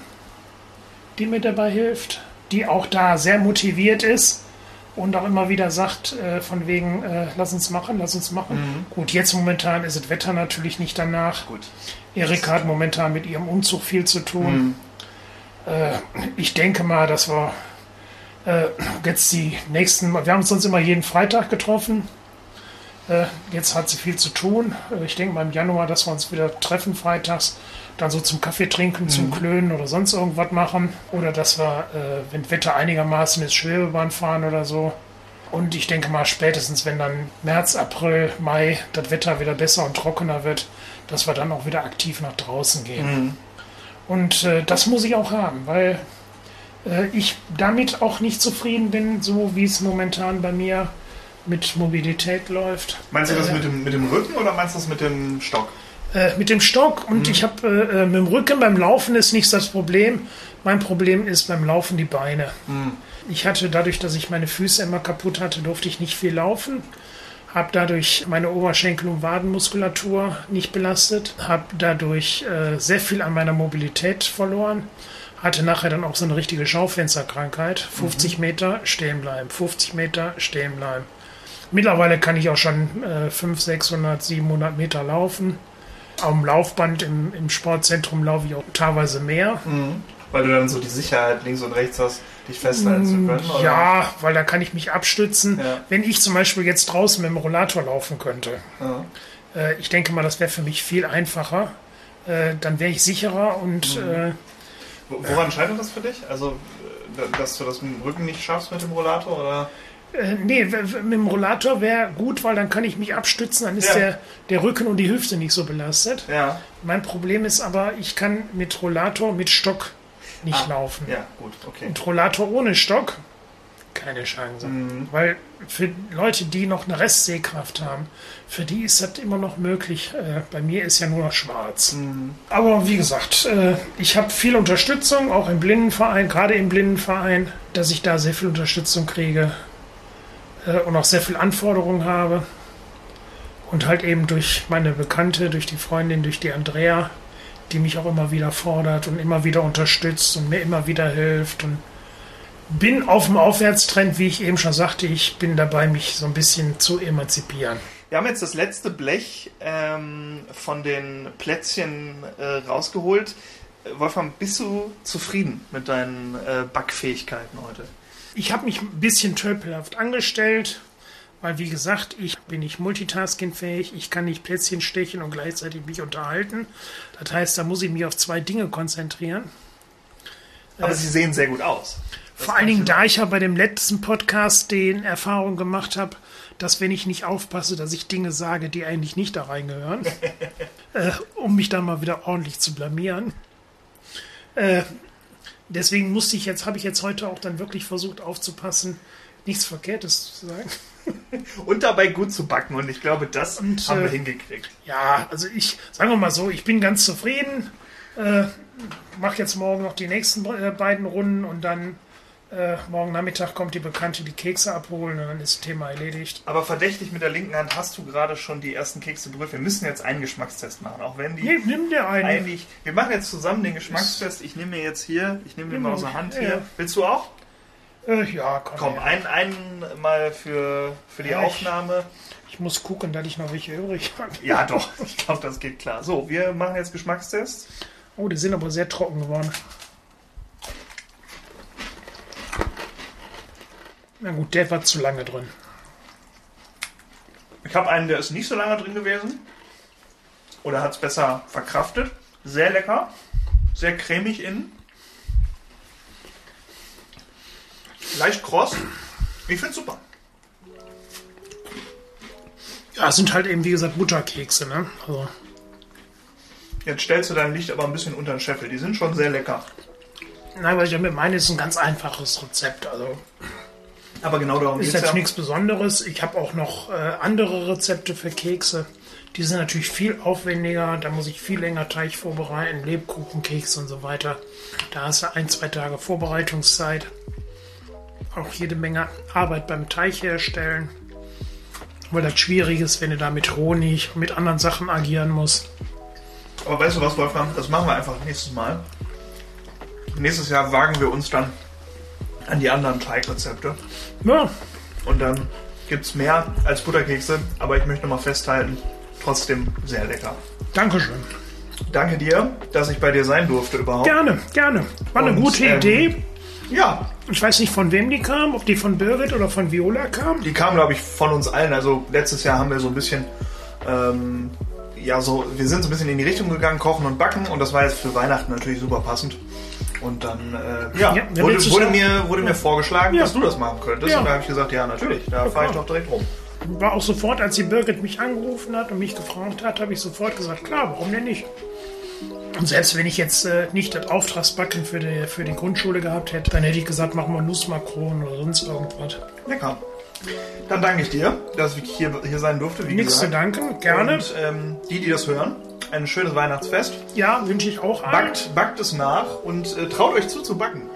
die mir dabei hilft, die auch da sehr motiviert ist. Und auch immer wieder sagt, von wegen, lass uns machen. Gut, jetzt momentan ist das Wetter natürlich nicht danach. Gut. Erika hat momentan mit ihrem Umzug viel zu tun. Ich denke mal, dass wir jetzt die nächsten... Wir haben uns sonst immer jeden Freitag getroffen. Jetzt hat sie viel zu tun. Ich denke mal im Januar, dass wir uns wieder treffen freitags. Dann so zum Kaffee trinken, zum Klönen oder sonst irgendwas machen. Oder dass wir, wenn Wetter einigermaßen ist, Schwebebahn fahren oder so. Und ich denke mal spätestens, wenn dann März, April, Mai das Wetter wieder besser und trockener wird, dass wir dann auch wieder aktiv nach draußen gehen. Und das muss ich auch haben, weil ich damit auch nicht zufrieden bin, so wie es momentan bei mir mit Mobilität läuft. Meinst du das mit dem Rücken oder meinst du das mit dem Stock? Mit dem Stock und ich habe mit dem Rücken beim Laufen ist nicht das Problem. Mein Problem ist beim Laufen die Beine. Ich hatte dadurch, dass ich meine Füße immer kaputt hatte, durfte ich nicht viel laufen. Habe dadurch meine Oberschenkel- und Wadenmuskulatur nicht belastet. Habe dadurch sehr viel an meiner Mobilität verloren. Hatte nachher dann auch so eine richtige Schaufensterkrankheit. 50 Meter stehen bleiben, 50 Meter stehen bleiben. Mittlerweile kann ich auch schon 500, 600, 700 Meter laufen. Am Laufband im Sportzentrum laufe ich auch teilweise mehr. Weil du dann so die Sicherheit links und rechts hast, dich festhalten zu können? Oder? Ja, weil dann kann ich mich abstützen, ja, wenn ich zum Beispiel jetzt draußen mit dem Rollator laufen könnte. Ja. Ich denke mal, das wäre für mich viel einfacher. Dann wäre ich sicherer und... Woran scheitert das für dich? Also, dass du das mit dem Rücken nicht schaffst mit dem Rollator? Oder? Nee, mit dem Rollator wäre gut, weil dann kann ich mich abstützen, dann ist ja der Rücken und die Hüfte nicht so belastet. Ja. Mein Problem ist aber, ich kann mit Rollator, mit Stock nicht laufen. Ja, gut, okay. Mit Rollator ohne Stock, keine Chance. Mhm. Weil für Leute, die noch eine Restsehkraft haben, für die ist das immer noch möglich. Bei mir ist ja nur noch schwarz. Mhm. Aber wie gesagt, ich habe viel Unterstützung, auch im Blindenverein, gerade im Blindenverein, dass ich da sehr viel Unterstützung kriege. Und auch sehr viel Anforderungen habe und halt eben durch meine Bekannte, durch die Freundin, durch die Andrea, die mich auch immer wieder fordert und immer wieder unterstützt und mir immer wieder hilft und bin auf dem Aufwärtstrend, wie ich eben schon sagte, ich bin dabei, mich so ein bisschen zu emanzipieren. Wir haben jetzt das letzte Blech von den Plätzchen rausgeholt. Wolfram, bist du zufrieden mit deinen Backfähigkeiten heute? Ich habe mich ein bisschen tölpelhaft angestellt, weil wie gesagt, ich bin nicht multitaskingfähig, ich kann nicht Plätzchen stechen und gleichzeitig mich unterhalten. Das heißt, da muss ich mich auf zwei Dinge konzentrieren. Aber sie sehen sehr gut aus. Vor allen Dingen, da ich ja bei dem letzten Podcast den Erfahrung gemacht habe, dass wenn ich nicht aufpasse, dass ich Dinge sage, die eigentlich nicht da reingehören, um mich da mal wieder ordentlich zu blamieren. Deswegen habe ich jetzt heute auch dann wirklich versucht aufzupassen, nichts Verkehrtes zu sagen. Und dabei gut zu backen. Und ich glaube, das haben wir hingekriegt. Ja, also sagen wir mal so, ich bin ganz zufrieden. Mache jetzt morgen noch die nächsten beiden Runden und dann morgen Nachmittag kommt die Bekannte die Kekse abholen und dann ist das Thema erledigt. Aber verdächtig mit der linken Hand hast du gerade schon die ersten Kekse berührt. Wir müssen jetzt einen Geschmackstest machen, auch wenn die... Nee, nimm dir einen. Eigentlich, wir machen jetzt zusammen den Geschmackstest. Ich nehme mir jetzt hier, ich nehme den mal aus der Hand hier. Ja. Willst du auch? Ja, komm. Ja. Einen mal für die Aufnahme. Ich muss gucken, dass ich noch welche übrig habe. Ja, doch. Ich glaube, das geht klar. So, wir machen jetzt Geschmackstest. Oh, die sind aber sehr trocken geworden. Na gut, der war zu lange drin. Ich habe einen, der ist nicht so lange drin gewesen. Oder hat es besser verkraftet. Sehr lecker. Sehr cremig innen. Leicht kross. Ich finde es super. Ja, es sind halt eben, wie gesagt, Butterkekse, ne? Also. Jetzt stellst du dein Licht aber ein bisschen unter den Scheffel. Die sind schon sehr lecker. Nein, was ich damit meine, ist ein ganz einfaches Rezept. Also... Aber genau darum geht es ja. Ist jetzt nichts Besonderes. Ich habe auch noch andere Rezepte für Kekse. Die sind natürlich viel aufwendiger. Da muss ich viel länger Teig vorbereiten, Lebkuchen, Kekse und so weiter. Da hast du 1-2 Tage Vorbereitungszeit. Auch jede Menge Arbeit beim Teig herstellen. Weil das schwierig ist, wenn du da mit Honig und mit anderen Sachen agieren musst. Aber weißt du was, Wolfram? Das machen wir einfach nächstes Mal. Nächstes Jahr wagen wir uns dann an die anderen Teigrezepte. Ja. Und dann gibt es mehr als Butterkekse, aber ich möchte noch mal festhalten, trotzdem sehr lecker. Dankeschön. Danke dir, dass ich bei dir sein durfte überhaupt. Gerne, gerne. War eine gute Idee. Ja. Ich weiß nicht, von wem die kam, ob die von Birgit oder von Viola kam. Die kam, glaube ich, von uns allen. Also letztes Jahr haben wir so ein bisschen, wir sind so ein bisschen in die Richtung gegangen, kochen und backen. Und das war jetzt für Weihnachten natürlich super passend. Und dann wurde mir vorgeschlagen, dass du das machen könntest. Ja. Und da habe ich gesagt, ja, natürlich, da fahre ich doch direkt rum. War auch sofort, als die Birgit mich angerufen hat und mich gefragt hat, habe ich sofort gesagt, klar, warum denn nicht? Und selbst wenn ich jetzt nicht das Auftragsbacken für die Grundschule gehabt hätte, dann hätte ich gesagt, machen wir Nussmakronen oder sonst irgendwas. Lecker. Dann danke ich dir, dass ich hier sein durfte. Nichts zu danken, gerne. Und die das hören. Ein schönes Weihnachtsfest. Ja, wünsche ich auch allen. Backt es nach und traut euch zu backen.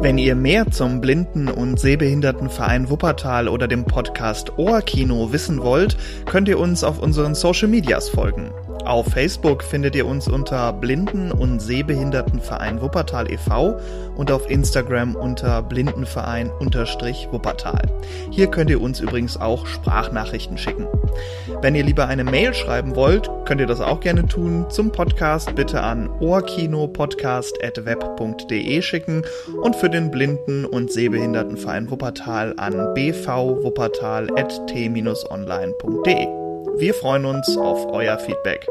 Wenn ihr mehr zum Blinden- und Sehbehindertenverein Wuppertal oder dem Podcast OhrKino wissen wollt, könnt ihr uns auf unseren Social Medias folgen. Auf Facebook findet ihr uns unter Blinden- und Sehbehindertenverein Wuppertal e.V. und auf Instagram unter blindenverein_Wuppertal. Hier könnt ihr uns übrigens auch Sprachnachrichten schicken. Wenn ihr lieber eine Mail schreiben wollt, könnt ihr das auch gerne tun. Zum Podcast bitte an ohrkinopodcast@web.de schicken und für den Blinden- und Sehbehindertenverein Wuppertal an bvwuppertal@t-online.de. Wir freuen uns auf euer Feedback.